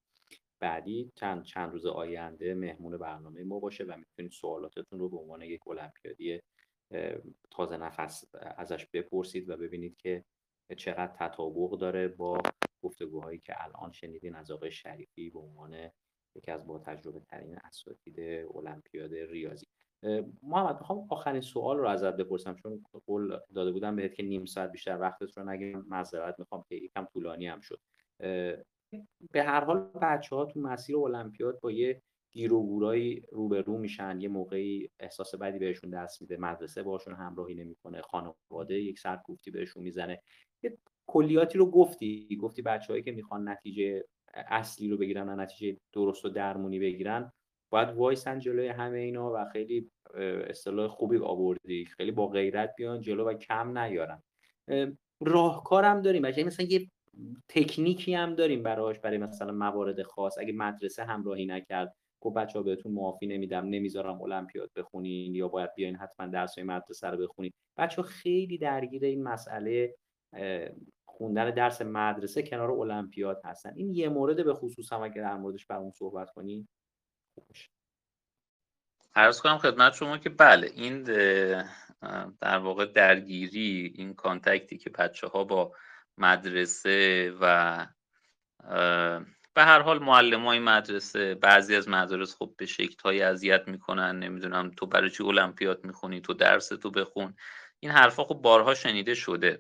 بعدی چند روز آینده مهمون برنامه ما باشه و میتونید سوالاتتون رو به عنوان یک المپیادی تازه نفس ازش بپرسید و ببینید که چقدر تطابق داره با گفتگوهایی که الان شنیدین از آقای شریفی به عنوان یکی از با تجربه ترین اساتید المپیاد ریاضی. محمد، میخوام آخرین سوال رو ازت بپرسم چون قول داده بودم بهت که نیم ساعت بیشتر وقتت رو نگیرم، معذرت میخوام که یکم طولانی هم شد. به هر حال بچه‌ها تو مسیر المپیاد با یه گیروگورایی روبرو میشن، یه موقعی احساس بدی بهشون دست میده، مدرسه باشون همراهی نمیکنه، خانواده یک سرکوفتی بهشون میزنه. یه کلیاتی رو گفتی بچه‌هایی که میخوان نتیجه اصلی رو بگیرن و نتیجه درست و درمونی بگیرن باید وایسن جلوی همه اینا و خیلی اصطلاح خوبی آوردی، خیلی با غیرت بیان جلو و کم نیارن. راهکارم داریم بچه‌ها، مثلا یه تکنیکی هم داریم براش، برای مثلا موارد خاص اگه مدرسه همراهی نکرد گفت بچه‌ها بهتون معافی نمیدم، نمیذارم المپیاد بخونین یا باید بیاین حتما درسای مدرسه رو بخونین. بچه‌ها خیلی درگیر این مسئله خوندن درس مدرسه کنار المپیاد هستن. این یه مورد به خصوص هم اگه در موردش برامون صحبت کنین خوبش. عرض کنم خدمت شما که بله، این در واقع درگیری، این کانتکتی که بچه‌ها با مدرسه و به هر حال معلمای مدرسه، بعضی از مدارس خب به شکل‌های اذیت میکنن، نمیدونم تو برای چی المپیاد میخونی، تو درس تو بخون، این حرفا خب بارها شنیده شده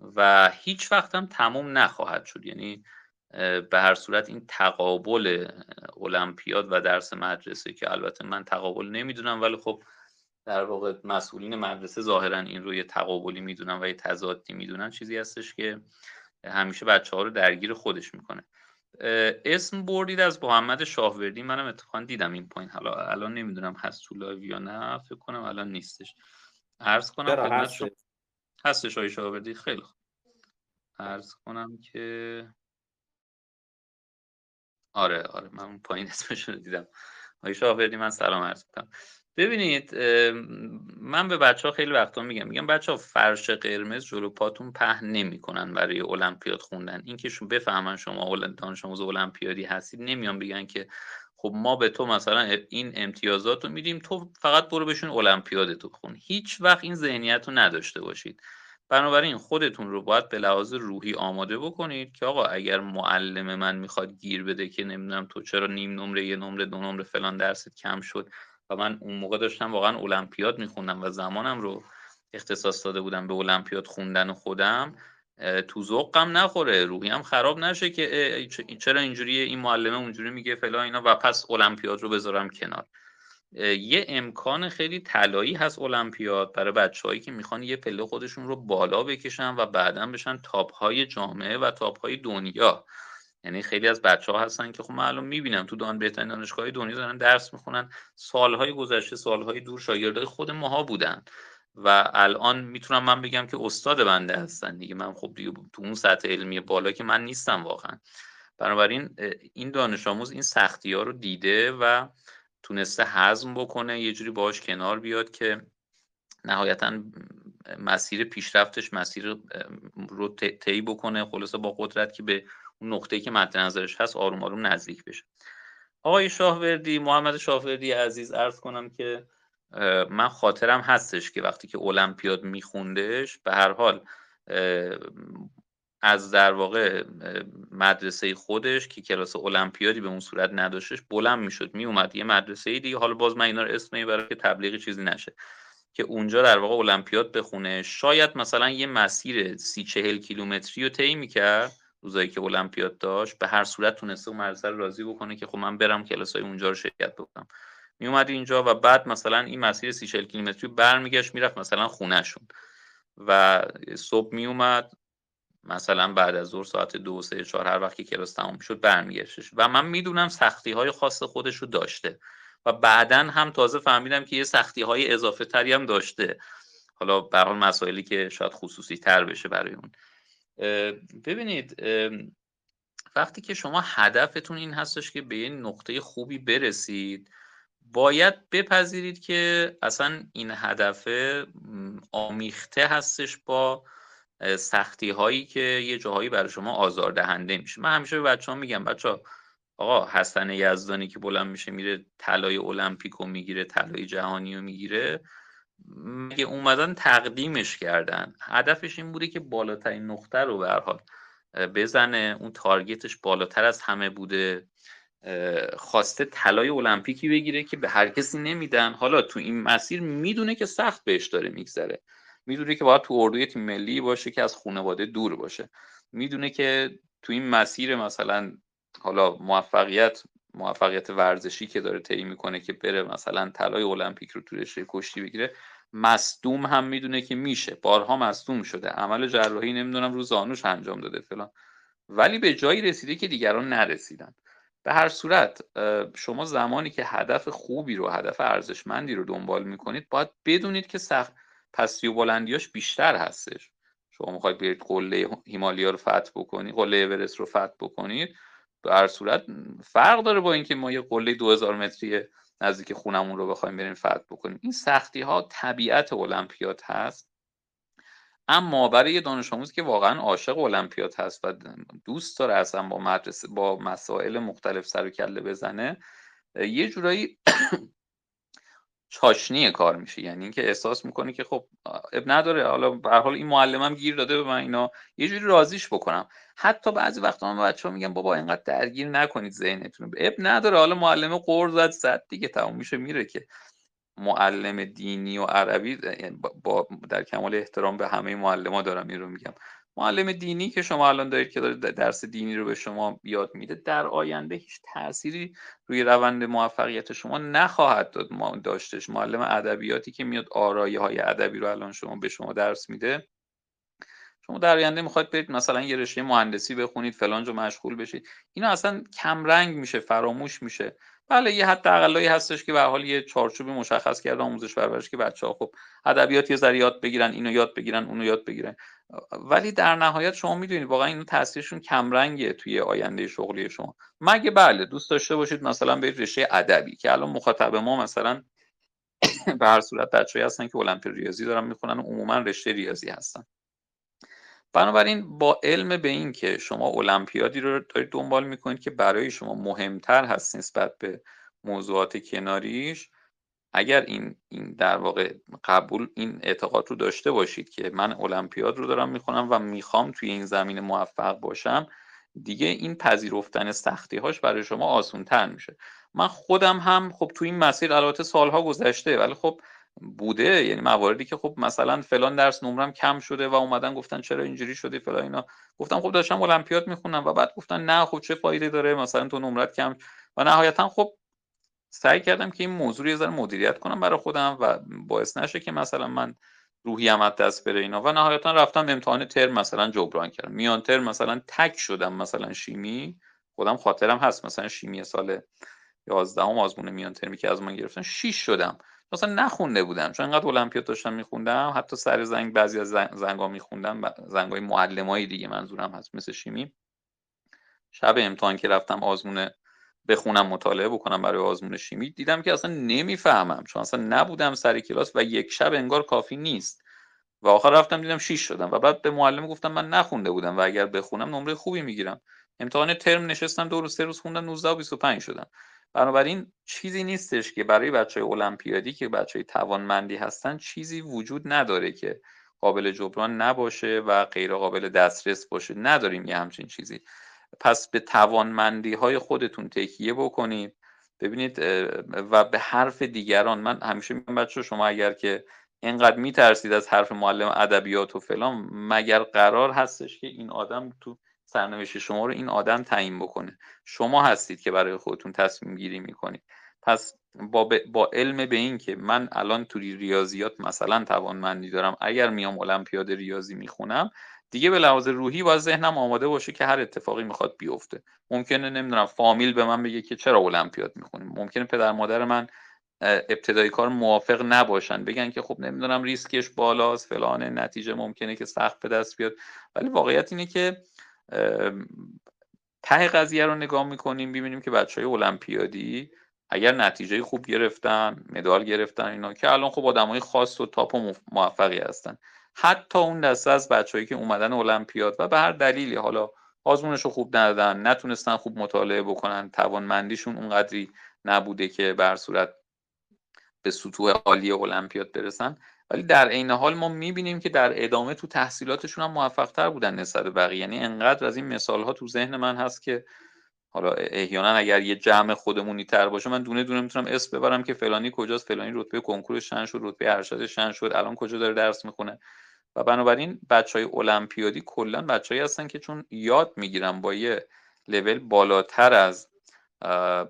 و هیچ وقت هم تموم نخواهد شد. یعنی به هر صورت این تقابل المپیاد و درس مدرسه که البته من تقابل نمیدونم ولی خب در واقع مسئولین مدرسه ظاهرا این رو یه تقابلی میدونن و یه تضادی میدونن، چیزی هستش که همیشه بچه‌ها رو درگیر خودش میکنه. اسم بردید از محمد شاهوردی، منم اتفاقا دیدم این پایین، حالا الان نمیدونم هست تو لایو یا نه، فکر کنم الان نیستش. عرض کنم خدمت شما هستش آقای شاهوردی. خیلی خوب، عرض کنم که آره من اون پایین اسمش رو دیدم. آقای شاهوردی من سلام عرض می‌کنم. ببینید من به بچه‌ها خیلی وقتا میگم بچه‌ها فرش قرمز جلو پاتون پهن نمی‌کنن برای المپیاد خوندن. این که بفهمن شما دانش آموز المپیادی هستید، نمیان بگن که خب ما به تو مثلا این امتیازات رو میدیم تو فقط برو بشین المپیادتو بخون. هیچ وقت این ذهنیت رو نداشته باشید. بنابراین خودتون رو باید به لحاظ روحی آماده بکنید که آقا اگر معلم من میخواد گیر بده که نمیدونم تو چرا نیم نمره، یه نمره، دو نمره فلان درست کم شد، و من اون موقع داشتم واقعا المپیاد میخوندم و زمانم رو اختصاص داده بودم به المپیاد خوندن خودم، تو ذوقم نخوره، روحیم خراب نشه که چرا اینجوریه، این معلمه اونجوری میگه فلان اینا و پس المپیاد رو بذارم کنار. یه امکان خیلی طلایی هست المپیاد برای بچه‌هایی که میخوان یه پله خودشون رو بالا بکشن و بعداً بشن تاپ‌های جامعه و تاپ‌های دنیا. یعنی خیلی از بچه‌ها هستن که خب من الان می‌بینم تو بهترین دانشگاه‌های دنیا دارن درس می‌خونن، سال‌های گذشته، سال‌های دور شاگردای خود ماها بودن و الان میتونم من بگم که استاد بنده هستن دیگه. من خب دیگه تو اون سطح علمی بالا که من نیستم واقعا. بنابراین این دانش آموز این سختی‌ها رو دیده و تونسته هضم بکنه، یه جوری باهاش کنار بیاد که نهایتاً مسیر پیشرفتش مسیر رو طی بکنه، خلاصه با قدرت که به اون نقطه‌ای که مد نظرش هست آروم آروم نزدیک بشه. آقای شاهوردی، محمد شاهوردی عزیز، عرض کنم که من خاطرم هستش که وقتی که المپیاد میخوندش به هر حال از در واقع مدرسه خودش که کلاس المپیادی به اون صورت نداشتش بلند میشد میومد یه مدرسه دیگه، حالا باز من اینا رو اسم میبرم که تبلیغی چیزی نشه، که اونجا در واقع المپیاد بخونه. شاید مثلا یه مسیر 30-40 کیلومتری رو طی میکرد روزایی که المپیاد داشت، به هر صورت تونسته اون مدرسه رو راضی بکنه که خب من برم کلاسای اونجا رو شرکت بکنم. میومد اینجا و بعد مثلا این مسیر 30-40 کیلومتری برمیگشت میرفت مثلا خونه‌شون و صبح میومد مثلا بعد از ظهر ساعت 2-3-4 هر وقت که کلاس تموم شد برمیگشتش و من میدونم سختی‌های خاص خودش رو داشته و بعداً هم تازه فهمیدم که یه سختی‌های اضافه تری هم داشته، حالا به هر حال مسائلی که شاید خصوصی تر بشه برای اون. ببینید وقتی که شما هدفتون این هستش که به یه نقطه خوبی برسید باید بپذیرید که اصلا این هدف آمیخته هستش با سختی هایی که یه جاهایی برای شما آزاردهنده میشه. من همیشه به بچه ها میگم بچه ها آقا حسن یزدانی که بلند میشه میره طلای المپیکو میگیره، طلای جهانیو میگیره، مگه اومدن تقدیمش کردن؟ هدفش این بوده که بالاترین نقطه رو به هر حال بزنه، اون تارگتش بالاتر از همه بوده، خواسته طلای المپیکی بگیره که به هر کسی نمیدن. حالا تو این مسیر میدونه که سخت بهش داره میگذره، میدونه که باید تو اردوی تیم ملی باشه که از خانواده دور باشه، میدونه که تو این مسیر مثلا حالا موفقیت ورزشی که داره طی میکنه که بره مثلا طلای المپیک رو تو رشته کشتی بگیره، مصدوم هم میدونه که میشه، بارها مصدوم شده، عمل جراحی نمیدونم رو زانوش انجام داده فلان، ولی به جایی رسیده که دیگران نرسیدن. به هر صورت شما زمانی که هدف خوبی رو، هدف ارزشمندی رو دنبال میکنید، باید بدونید که سخت پستی و بلندیاش بیشتر هستش. شما میخواید برید قله هیمالیا رو فتح بکنید، قله اورست رو فتح بکنید، به هر صورت فرق داره با اینکه ما یه قله 2000 متری نزدیک خونمون رو بخوایم بریم فتح بکنیم. این سختی ها طبیعت المپیاد هست. اما برای یه دانش آموز که واقعا عاشق المپیاد هست و دوست داره اصلا با مسائل مختلف سر و کله بزنه، یه جورایی چاشنی کار میشه. یعنی اینکه احساس میکنه که خب اب نداره، حالا به هر حال این معلمم گیر داده به من، اینا یه جوری راضیش بکنم. حتی بعضی وقتا من بچه‌ها میگم بابا اینقدر درگیر نکنید ذهنتون، اب نداره، حالا معلم قرض زد صد دیگه، تموم میشه میره. که معلم دینی و عربی، با در کمال احترام به همه معلما دارم این رو میگم، معلم دینی که شما الان دارید که داره درس دینی رو به شما یاد میده، در آینده هیچ تأثیری روی روند موفقیت شما نخواهد داشتش. معلم ادبیاتی که میاد آرایه های ادبی رو الان شما به شما درس میده، شما در آینده میخواید برید مثلا یه رشته مهندسی بخونید، فلان جا مشغول بشید، اینا اصلا کمرنگ میشه، فراموش میشه. بله یه حداقلایی هستش که به هر حال یه چارچوب مشخص کرده آموزش پرورش که بچه‌ها خب ادبیات یه ذره یاد بگیرن، اینو یاد بگیرن، اونو یاد بگیرن، ولی در نهایت شما میدونید واقعا اینو تاثیرشون کمرنگه توی آینده شغلی شما. مگه بله دوست داشته باشید مثلا به رشته ادبی که الان مخاطب ما مثلا به هر صورت بچه‌ای هستن که المپیاد ریاضی دارن میخونن و عموما رشته ریاضی هستن. بنابراین با علم به این که شما المپیادی رو دارید دنبال میکنید که برای شما مهمتر هست نسبت به موضوعات کناریش، اگر این در واقع قبول، این اعتقاد رو داشته باشید که من المپیاد رو دارم میخونم و میخوام توی این زمینه موفق باشم، دیگه این پذیرفتن سختی‌هاش برای شما آسان‌تر میشه. من خودم هم خب توی این مسیر البته سالها گذشته، ولی خب بوده، یعنی مواردی که خب مثلا فلان درس نمرم کم شده و اومدن گفتن چرا اینجوری شده فلان اینا، گفتم خب داشتم المپیاد میخونم، و بعد گفتن نه خب چه فایده داره مثلا تو نمرت کم، و نهایتا خب سعی کردم که این موضوع رو یه ذره مدیریت کنم برای خودم و باعث نشه که مثلا من روحیم از دست بره اینا، و نهایتا رفتم امتحان ترم مثلا جبران کردم، میان ترم مثلا تک شدم مثلا شیمی، خودم خاطرم هست مثلا شیمی سال 11 آزمون میان ترمی که از من گرفتن 6 شدم، مثلا نخونده بودم چون انقدر المپیاد داشتم میخوندم، حتی سر زنگ بعضی از زنگا میخوندم، زنگای معلمایی دیگه منظورم هست، مثل شیمی. شب امتحان که رفتم آزمون بخونم مطالعه بکنم برای آزمون شیمی، دیدم که اصلا نمیفهمم چون اصلا نبودم سر کلاس و یک شب انگار کافی نیست، و آخر رفتم دیدم 6 شدم و بعد به معلم گفتم من نخونده بودم و اگر بخونم نمره خوبی میگیرم. امتحان ترم نشستم 2 روز 3 روز خوندم 19 و 25 شدم. بنابراین چیزی نیستش که برای بچه‌های المپیادی که بچه‌های توانمندی هستن، چیزی وجود نداره که قابل جبران نباشه و غیر قابل دسترس باشه، نداریم یه همچین چیزی. پس به توانمندی‌های خودتون تکیه بکنید، ببینید و به حرف دیگران. من همیشه میگم بچه‌ها شما اگر که اینقدر میترسید از حرف معلم ادبیات و فلان، مگر قرار هستش که این آدم تو سرنوشت شما رو این آدم تعیین بکنه؟ شما هستید که برای خودتون تصمیم گیری میکنید. پس با علم به این که من الان توی ریاضیات مثلا توانمندی دارم، اگر میام المپیاد ریاضی میخونم، دیگه به لحاظ روحی باید ذهنم آماده باشه که هر اتفاقی میخواد بیفته. ممکنه نمیدونم فامیل به من بگه که چرا المپیاد میخونیم، ممکنه پدر مادر من ابتدای کار موافق نباشن، بگن که خب نمیدونم ریسکش بالاست فلانه، نتیجه ممکنه که سخت به دست بیاد، ولی واقعیت اینه که ته قضیه رو نگاه میکنیم، ببینیم که بچهای المپیادی اگر نتیجه خوب گرفتن، مدال گرفتن، اینا که الان خب آدمای خاص و تاپ و موفقی هستن. حتی اون دسته از بچه‌ای که اومدن المپیاد و به هر دلیلی حالا آزمونشو خوب ندادن، نتونستن خوب مطالعه بکنن، توانمندیشون اونقدری نبوده که به هر صورت به سطوح عالی المپیاد برسن، ولی در عین حال ما می‌بینیم که در ادامه تو تحصیلاتشون هم موفق‌تر بودن نسبت به بقیه. یعنی انقدر از این مثال‌ها تو ذهن من هست که حالا احیانا اگر یه جمع خودمونی تر باشه من دونه دونه میتونم اسم ببرم که فلانی کجاست، فلانی رتبه کنکورش چند شد، رتبه ارشدش چند شد، الان کجا داره درس میخونه. و بنابراین بچهای المپیادی کلا بچهایی هستن که چون یاد میگیرن با یه لول بالاتر از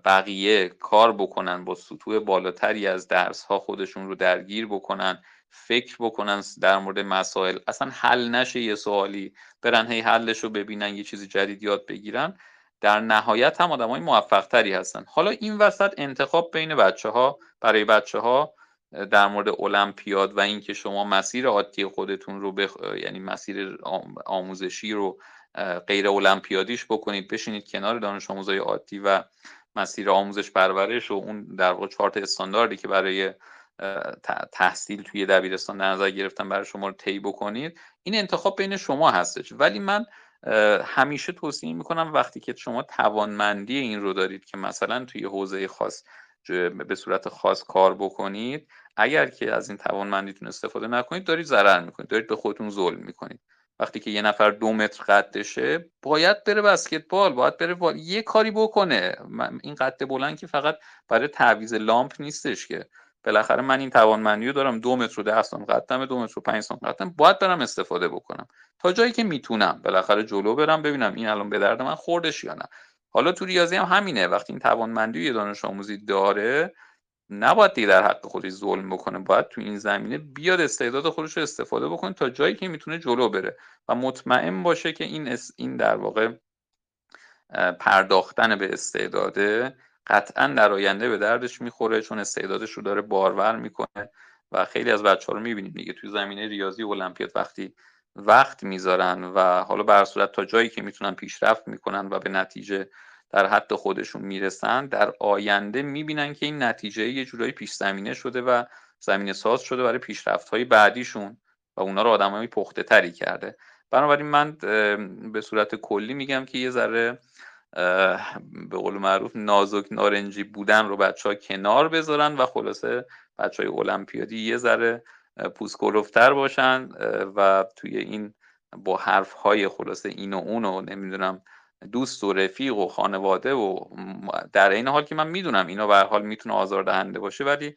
بقیه کار بکنن، با سطوح بالاتری از درس ها خودشون رو درگیر بکنن، فکر بکنن در مورد مسائل، اصلا حل نشه یه سوالی برن هی حلش رو ببینن، یه چیزی جدید یاد بگیرن، در نهایت هم آدمای موفق‌تری هستن. حالا این وسط انتخاب بین بچه‌ها، برای بچه‌ها در مورد المپیاد و اینکه شما مسیر عادی خودتون رو یعنی مسیر آموزشی رو غیر المپیادیش بکنید، بشینید کنار دانش آموزای عادی و مسیر آموزش پرورش و اون در واقع 4 تا استانداردی که برای تحصیل توی دبیرستان در نظر گرفتن برای شما رو طی بکنید، این انتخاب بین شما هستش. ولی من همیشه توصیه میکنم وقتی که شما توانمندی این رو دارید که مثلا توی حوزه خاص به صورت خاص کار بکنید، اگر که از این توانمندیتون استفاده نکنید دارید ضرر میکنید، دارید به خودتون ظلم میکنید. وقتی که یه نفر 2 متر قدشه باید بره بسکتبال، باید بره یه کاری بکنه. این قد بلند که فقط برای تعویض لامپ نیستش که بالاخره من این توانمندی رو دارم، 2 متر و 10 سانتی قدم، 2 متر و 5 سانتی قدم، باید برم استفاده بکنم تا جایی که میتونم، بالاخره جلو برم ببینم این الان به درد من خوردش یا نه. حالا تو ریاضی هم همینه، وقتی این توانمندی یه دانش آموزی داره نباید دیگه در حق خودش ظلم بکنه، باید تو این زمینه بیاد استعداد خودش رو استفاده بکنه تا جایی که میتونه جلو بره و مطمئن باشه که این در واقع پرداختن به استعداده قطعا در آینده به دردش میخوره، چون استعدادش رو داره بارور میکنه. و خیلی از بچه‌ها رو میبینیم دیگه توی زمینه ریاضی المپیاد وقتی وقت میذارن و حالا به هر صورت تا جایی که میتونن پیشرفت میکنن و به نتیجه در حد خودشون میرسن، در آینده میبینن که این نتیجه یه جورایی پیش زمینه شده و زمینه ساز شده برای پیشرفت‌های بعدیشون و اونا رو آدمای پخته‌تری کرده. بنابراین من به صورت کلی میگم که یه ذره به قول معروف نازک نارنجی بودن رو بچه‌ها کنار بذارن و خلاصه بچه‌های المپیادی یه ذره پوسکلوفتر باشن و توی این با حرف‌های خلاصه این و اون و نمیدونم دوست و رفیق و خانواده و در این حال که من میدونم اینا به هر حال میتونه آزاردهنده باشه، ولی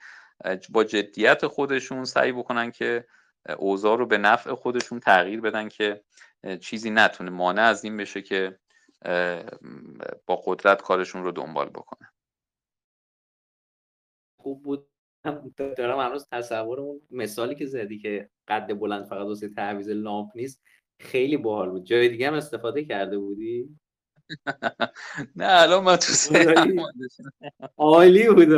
با جدیت خودشون سعی بکنن که اوضاع رو به نفع خودشون تغییر بدن که چیزی نتونه مانع از این بشه که با قدرت کارشون رو دنبال بکنه. خوب بود. دارم هنوز تصور اون مثالی که زدی که قد بلند فقط واسه تعویض لامپ نیست خیلی باحال بود. جای دیگه هم استفاده کرده بودی؟ نه الان من تو سرم عالی بود.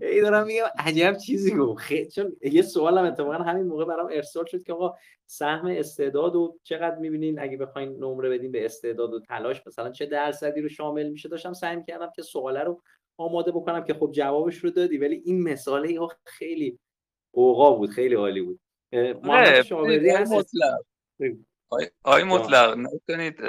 ای دارم میگم عجب چیزی گفت، چون یه سوالم اتفاقا همین موقع برام ارسال شد که آقا سهم استعداد رو چقدر می‌بینین اگه بخواید نمره بدین به استعداد و تلاش مثلا چه درصدی رو شامل میشه؟ داشتم سعی می‌کردم که سواله رو آماده بکنم که خب جوابش رو دادی، ولی این مثاله ها خیلی اوقا بود، خیلی عالی بود. محمد شاوردی هست آقای مطلق، نکنید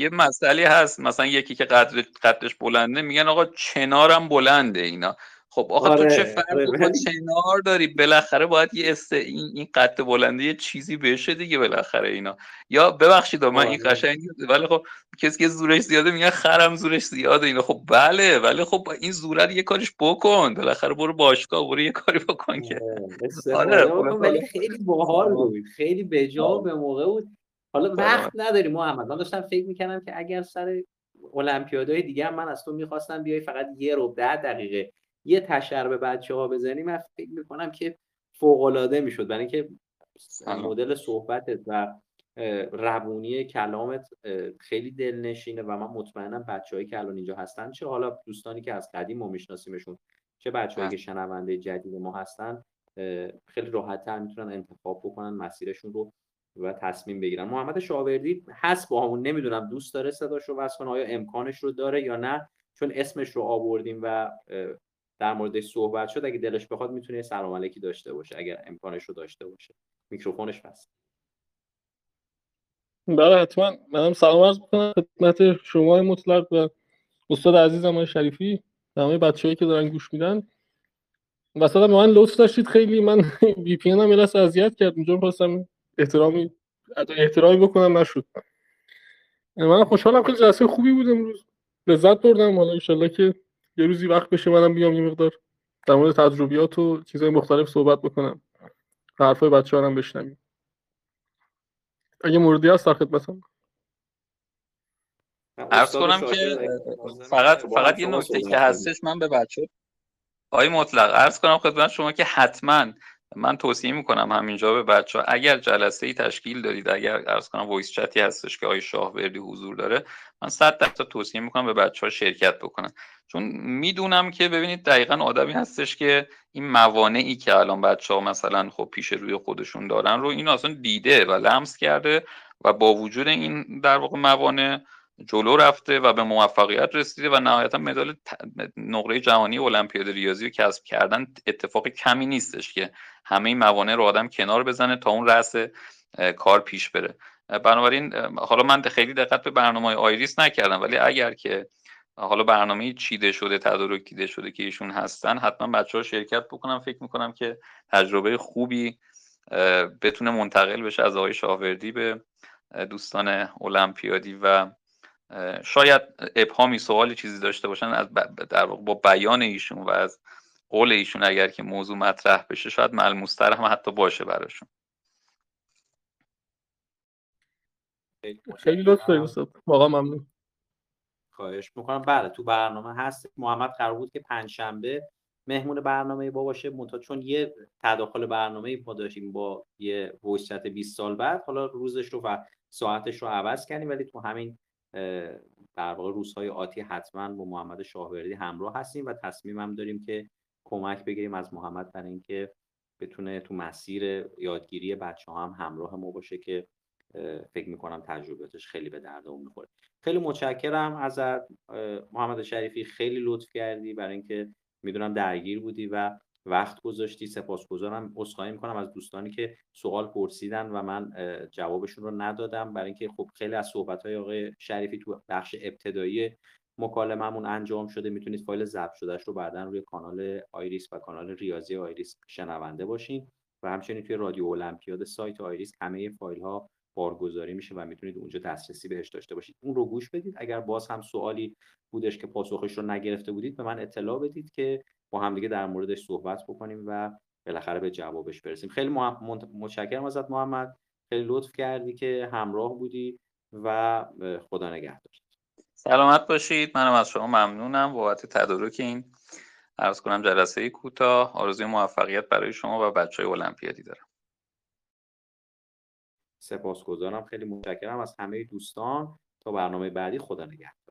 یه مسئله هست مثلا یکی که قدرش بلنده میگن آقا چنارم بلنده اینا. خب آقا تو چه فرق با چنار داری؟ بالاخره باید یه این قد بلنده یه چیزی بشه دیگه بالاخره اینا. یا ببخشید من این قشنگی، ولی خب کسی که زورش زیاده میگن خرم زورش زیاده اینا. خب بله، ولی خب این زوره یه کارش بکن، بالاخره برو باشگاه، برو یه کاری بکن که آره. ولی خیلی باحال بود، خیلی بجا به موقع بود. حالا وقت نداریم محمد، من داشتم فکر می‌کردم که اگر سر المپیادهای دیگه من از تو می‌خواستم بیای فقط یه رو 10 دقیقه یه تشر به بچه‌ها بزنیم، من فکر می‌کنم که فوق‌العاده می‌شد، برای اینکه مدل صحبتت و روونی کلامت خیلی دلنشینه و من مطمئنم بچه‌هایی که الان اینجا هستن، چه حالا دوستانی که از قدیم ما می‌شناسیمشون، چه بچه‌هایی که شنونده جدید ما هستن، خیلی راحت‌تر می‌تونن انتخاب بکنن مسیرشون رو و تصمیم بگیرن. محمد شاوردی هست باهمون، نمیدونم دوست داره صداش رو وصل کنه، آیا امکانش رو داره یا نه؟ چون اسمش رو آوردیم و در موردش صحبت شد، اگه دلش بخواد میتونه سلام علیکی داشته باشه اگر امکانش رو داشته باشه. میکروفونش بسته. بله حتما. منم سلام عرض می‌کنم خدمت شما مطلق و استاد عزیزم آقای شریفی، همه بچه‌ای که دارن گوش میدن. واسه من لطف داشتید خیلی، من وی پی ان هم یه لحظه اذیت کرد، اونجا خواستم احترامی بکنم نشد. من خوشحالم، خیلی جلسه خوبی بود امروز، لذت بردم. حالا ان شاءالله که یه روزی وقت بشه منم بیام یه مقدار در مورد تجربیات و چیزهای مختلف صحبت بکنم، حرفای بچه‌ها هم بشنویم. اگه موردی هست در خدمتم. عرض کنم که فقط یه نکته که هستش، من به بچه‌ها آقای مطلق عرض کنم خدمت شما که حتما من توصیه میکنم همینجا به بچه‌ها اگر جلسه‌ای تشکیل دادید، اگر عرض کنم وایس چتی هستش که آقای شاهوردی حضور داره، من 100% توصیه میکنم به بچه‌ها شرکت بکنن، چون میدونم که ببینید دقیقاً آدمی هستش که این موانعی که الان بچه‌ها مثلا خب پیش روی خودشون دارن رو این اصلا دیده و لمس کرده و با وجود این در واقع موانع جلو رفته و به موفقیت رسیده و نهایتا مدال نقره جهانی المپیاد ریاضی رو کسب کردن. اتفاق کمی نیستش که همه این موانع رو آدم کنار بزنه تا اون رأس کار پیش بره. بنابراین حالا من خیلی دقت به برنامه‌های آیریس نکردم، ولی اگر که حالا برنامه‌ای چیده شده، تدارک دیده شده که ایشون هستن، حتما بچه‌ها شرکت بکنم. فکر می‌کنم که تجربه خوبی بتونه منتقل بشه از آقای شاهوردی به دوستان المپیادی و شاید ابهامی سوالی چیزی داشته باشن از در واقع با بیان ایشون و از قول ایشون اگر که موضوع مطرح بشه شاید ملموس‌تر هم حتی باشه براشون. خیلی لطف دارید استاد، واقعا ممنون. خواهش می‌کنم. بله تو برنامه هست، محمد قرار بود که پنجشنبه مهمون برنامه با باشه، منتها چون یه تداخل برنامه ما داشتیم با یه وسعت 20 سال بعد، حالا روزش رو و ساعتش رو عوض کردیم، ولی تو همین در واقع روزهای آتی حتما با محمد شاهوردی همراه هستیم و تصمیمم داریم که کمک بگیریم از محمد برای اینکه بتونه تو مسیر یادگیری بچه‌ها هم همراه ما باشه که فکر می‌کنم تجربیاتش خیلی به درد اون می‌خوره. خیلی متشکرم ازت محمد شریفی، خیلی لطف کردی برای اینکه میدونم درگیر بودی و وقت گذاشتی. سپاسگزارم. عذرخواهی می‌کنم از دوستانی که سوال پرسیدن و من جوابشون رو ندادم، برای اینکه خب خیلی از صحبت‌های آقای شریفی تو بخش ابتدایی مکالمه‌مون انجام شده. میتونید فایل ضبط شدهش رو بعداً روی کانال آیریسک و کانال ریاضی آیریسک شنونده باشین و همچنین توی رادیو المپیاد سایت آیریسک همه فایل‌ها بارگذاری میشه و میتونید اونجا دسترسی بهش داشته باشید. اون رو گوش بدید. اگر باز هم سوالی بودش که پاسخش رو نگرفته بودید به من اطلاع بدید که با هم دیگه در موردش صحبت بکنیم و بالاخره به جوابش برسیم. خیلی متشکرم ازت محمد، خیلی لطف کردی که همراه بودی و خدا نگهدار. سلامت باشید. منم از شما ممنونم بابت تدارک این عرض کنم جلسه کوتاه. آرزوی موفقیت برای شما و بچه‌های المپیادی دارم. سپاسگزارم. خیلی متشکرم از همه دوستان. تا برنامه بعدی، خدا نگهدار.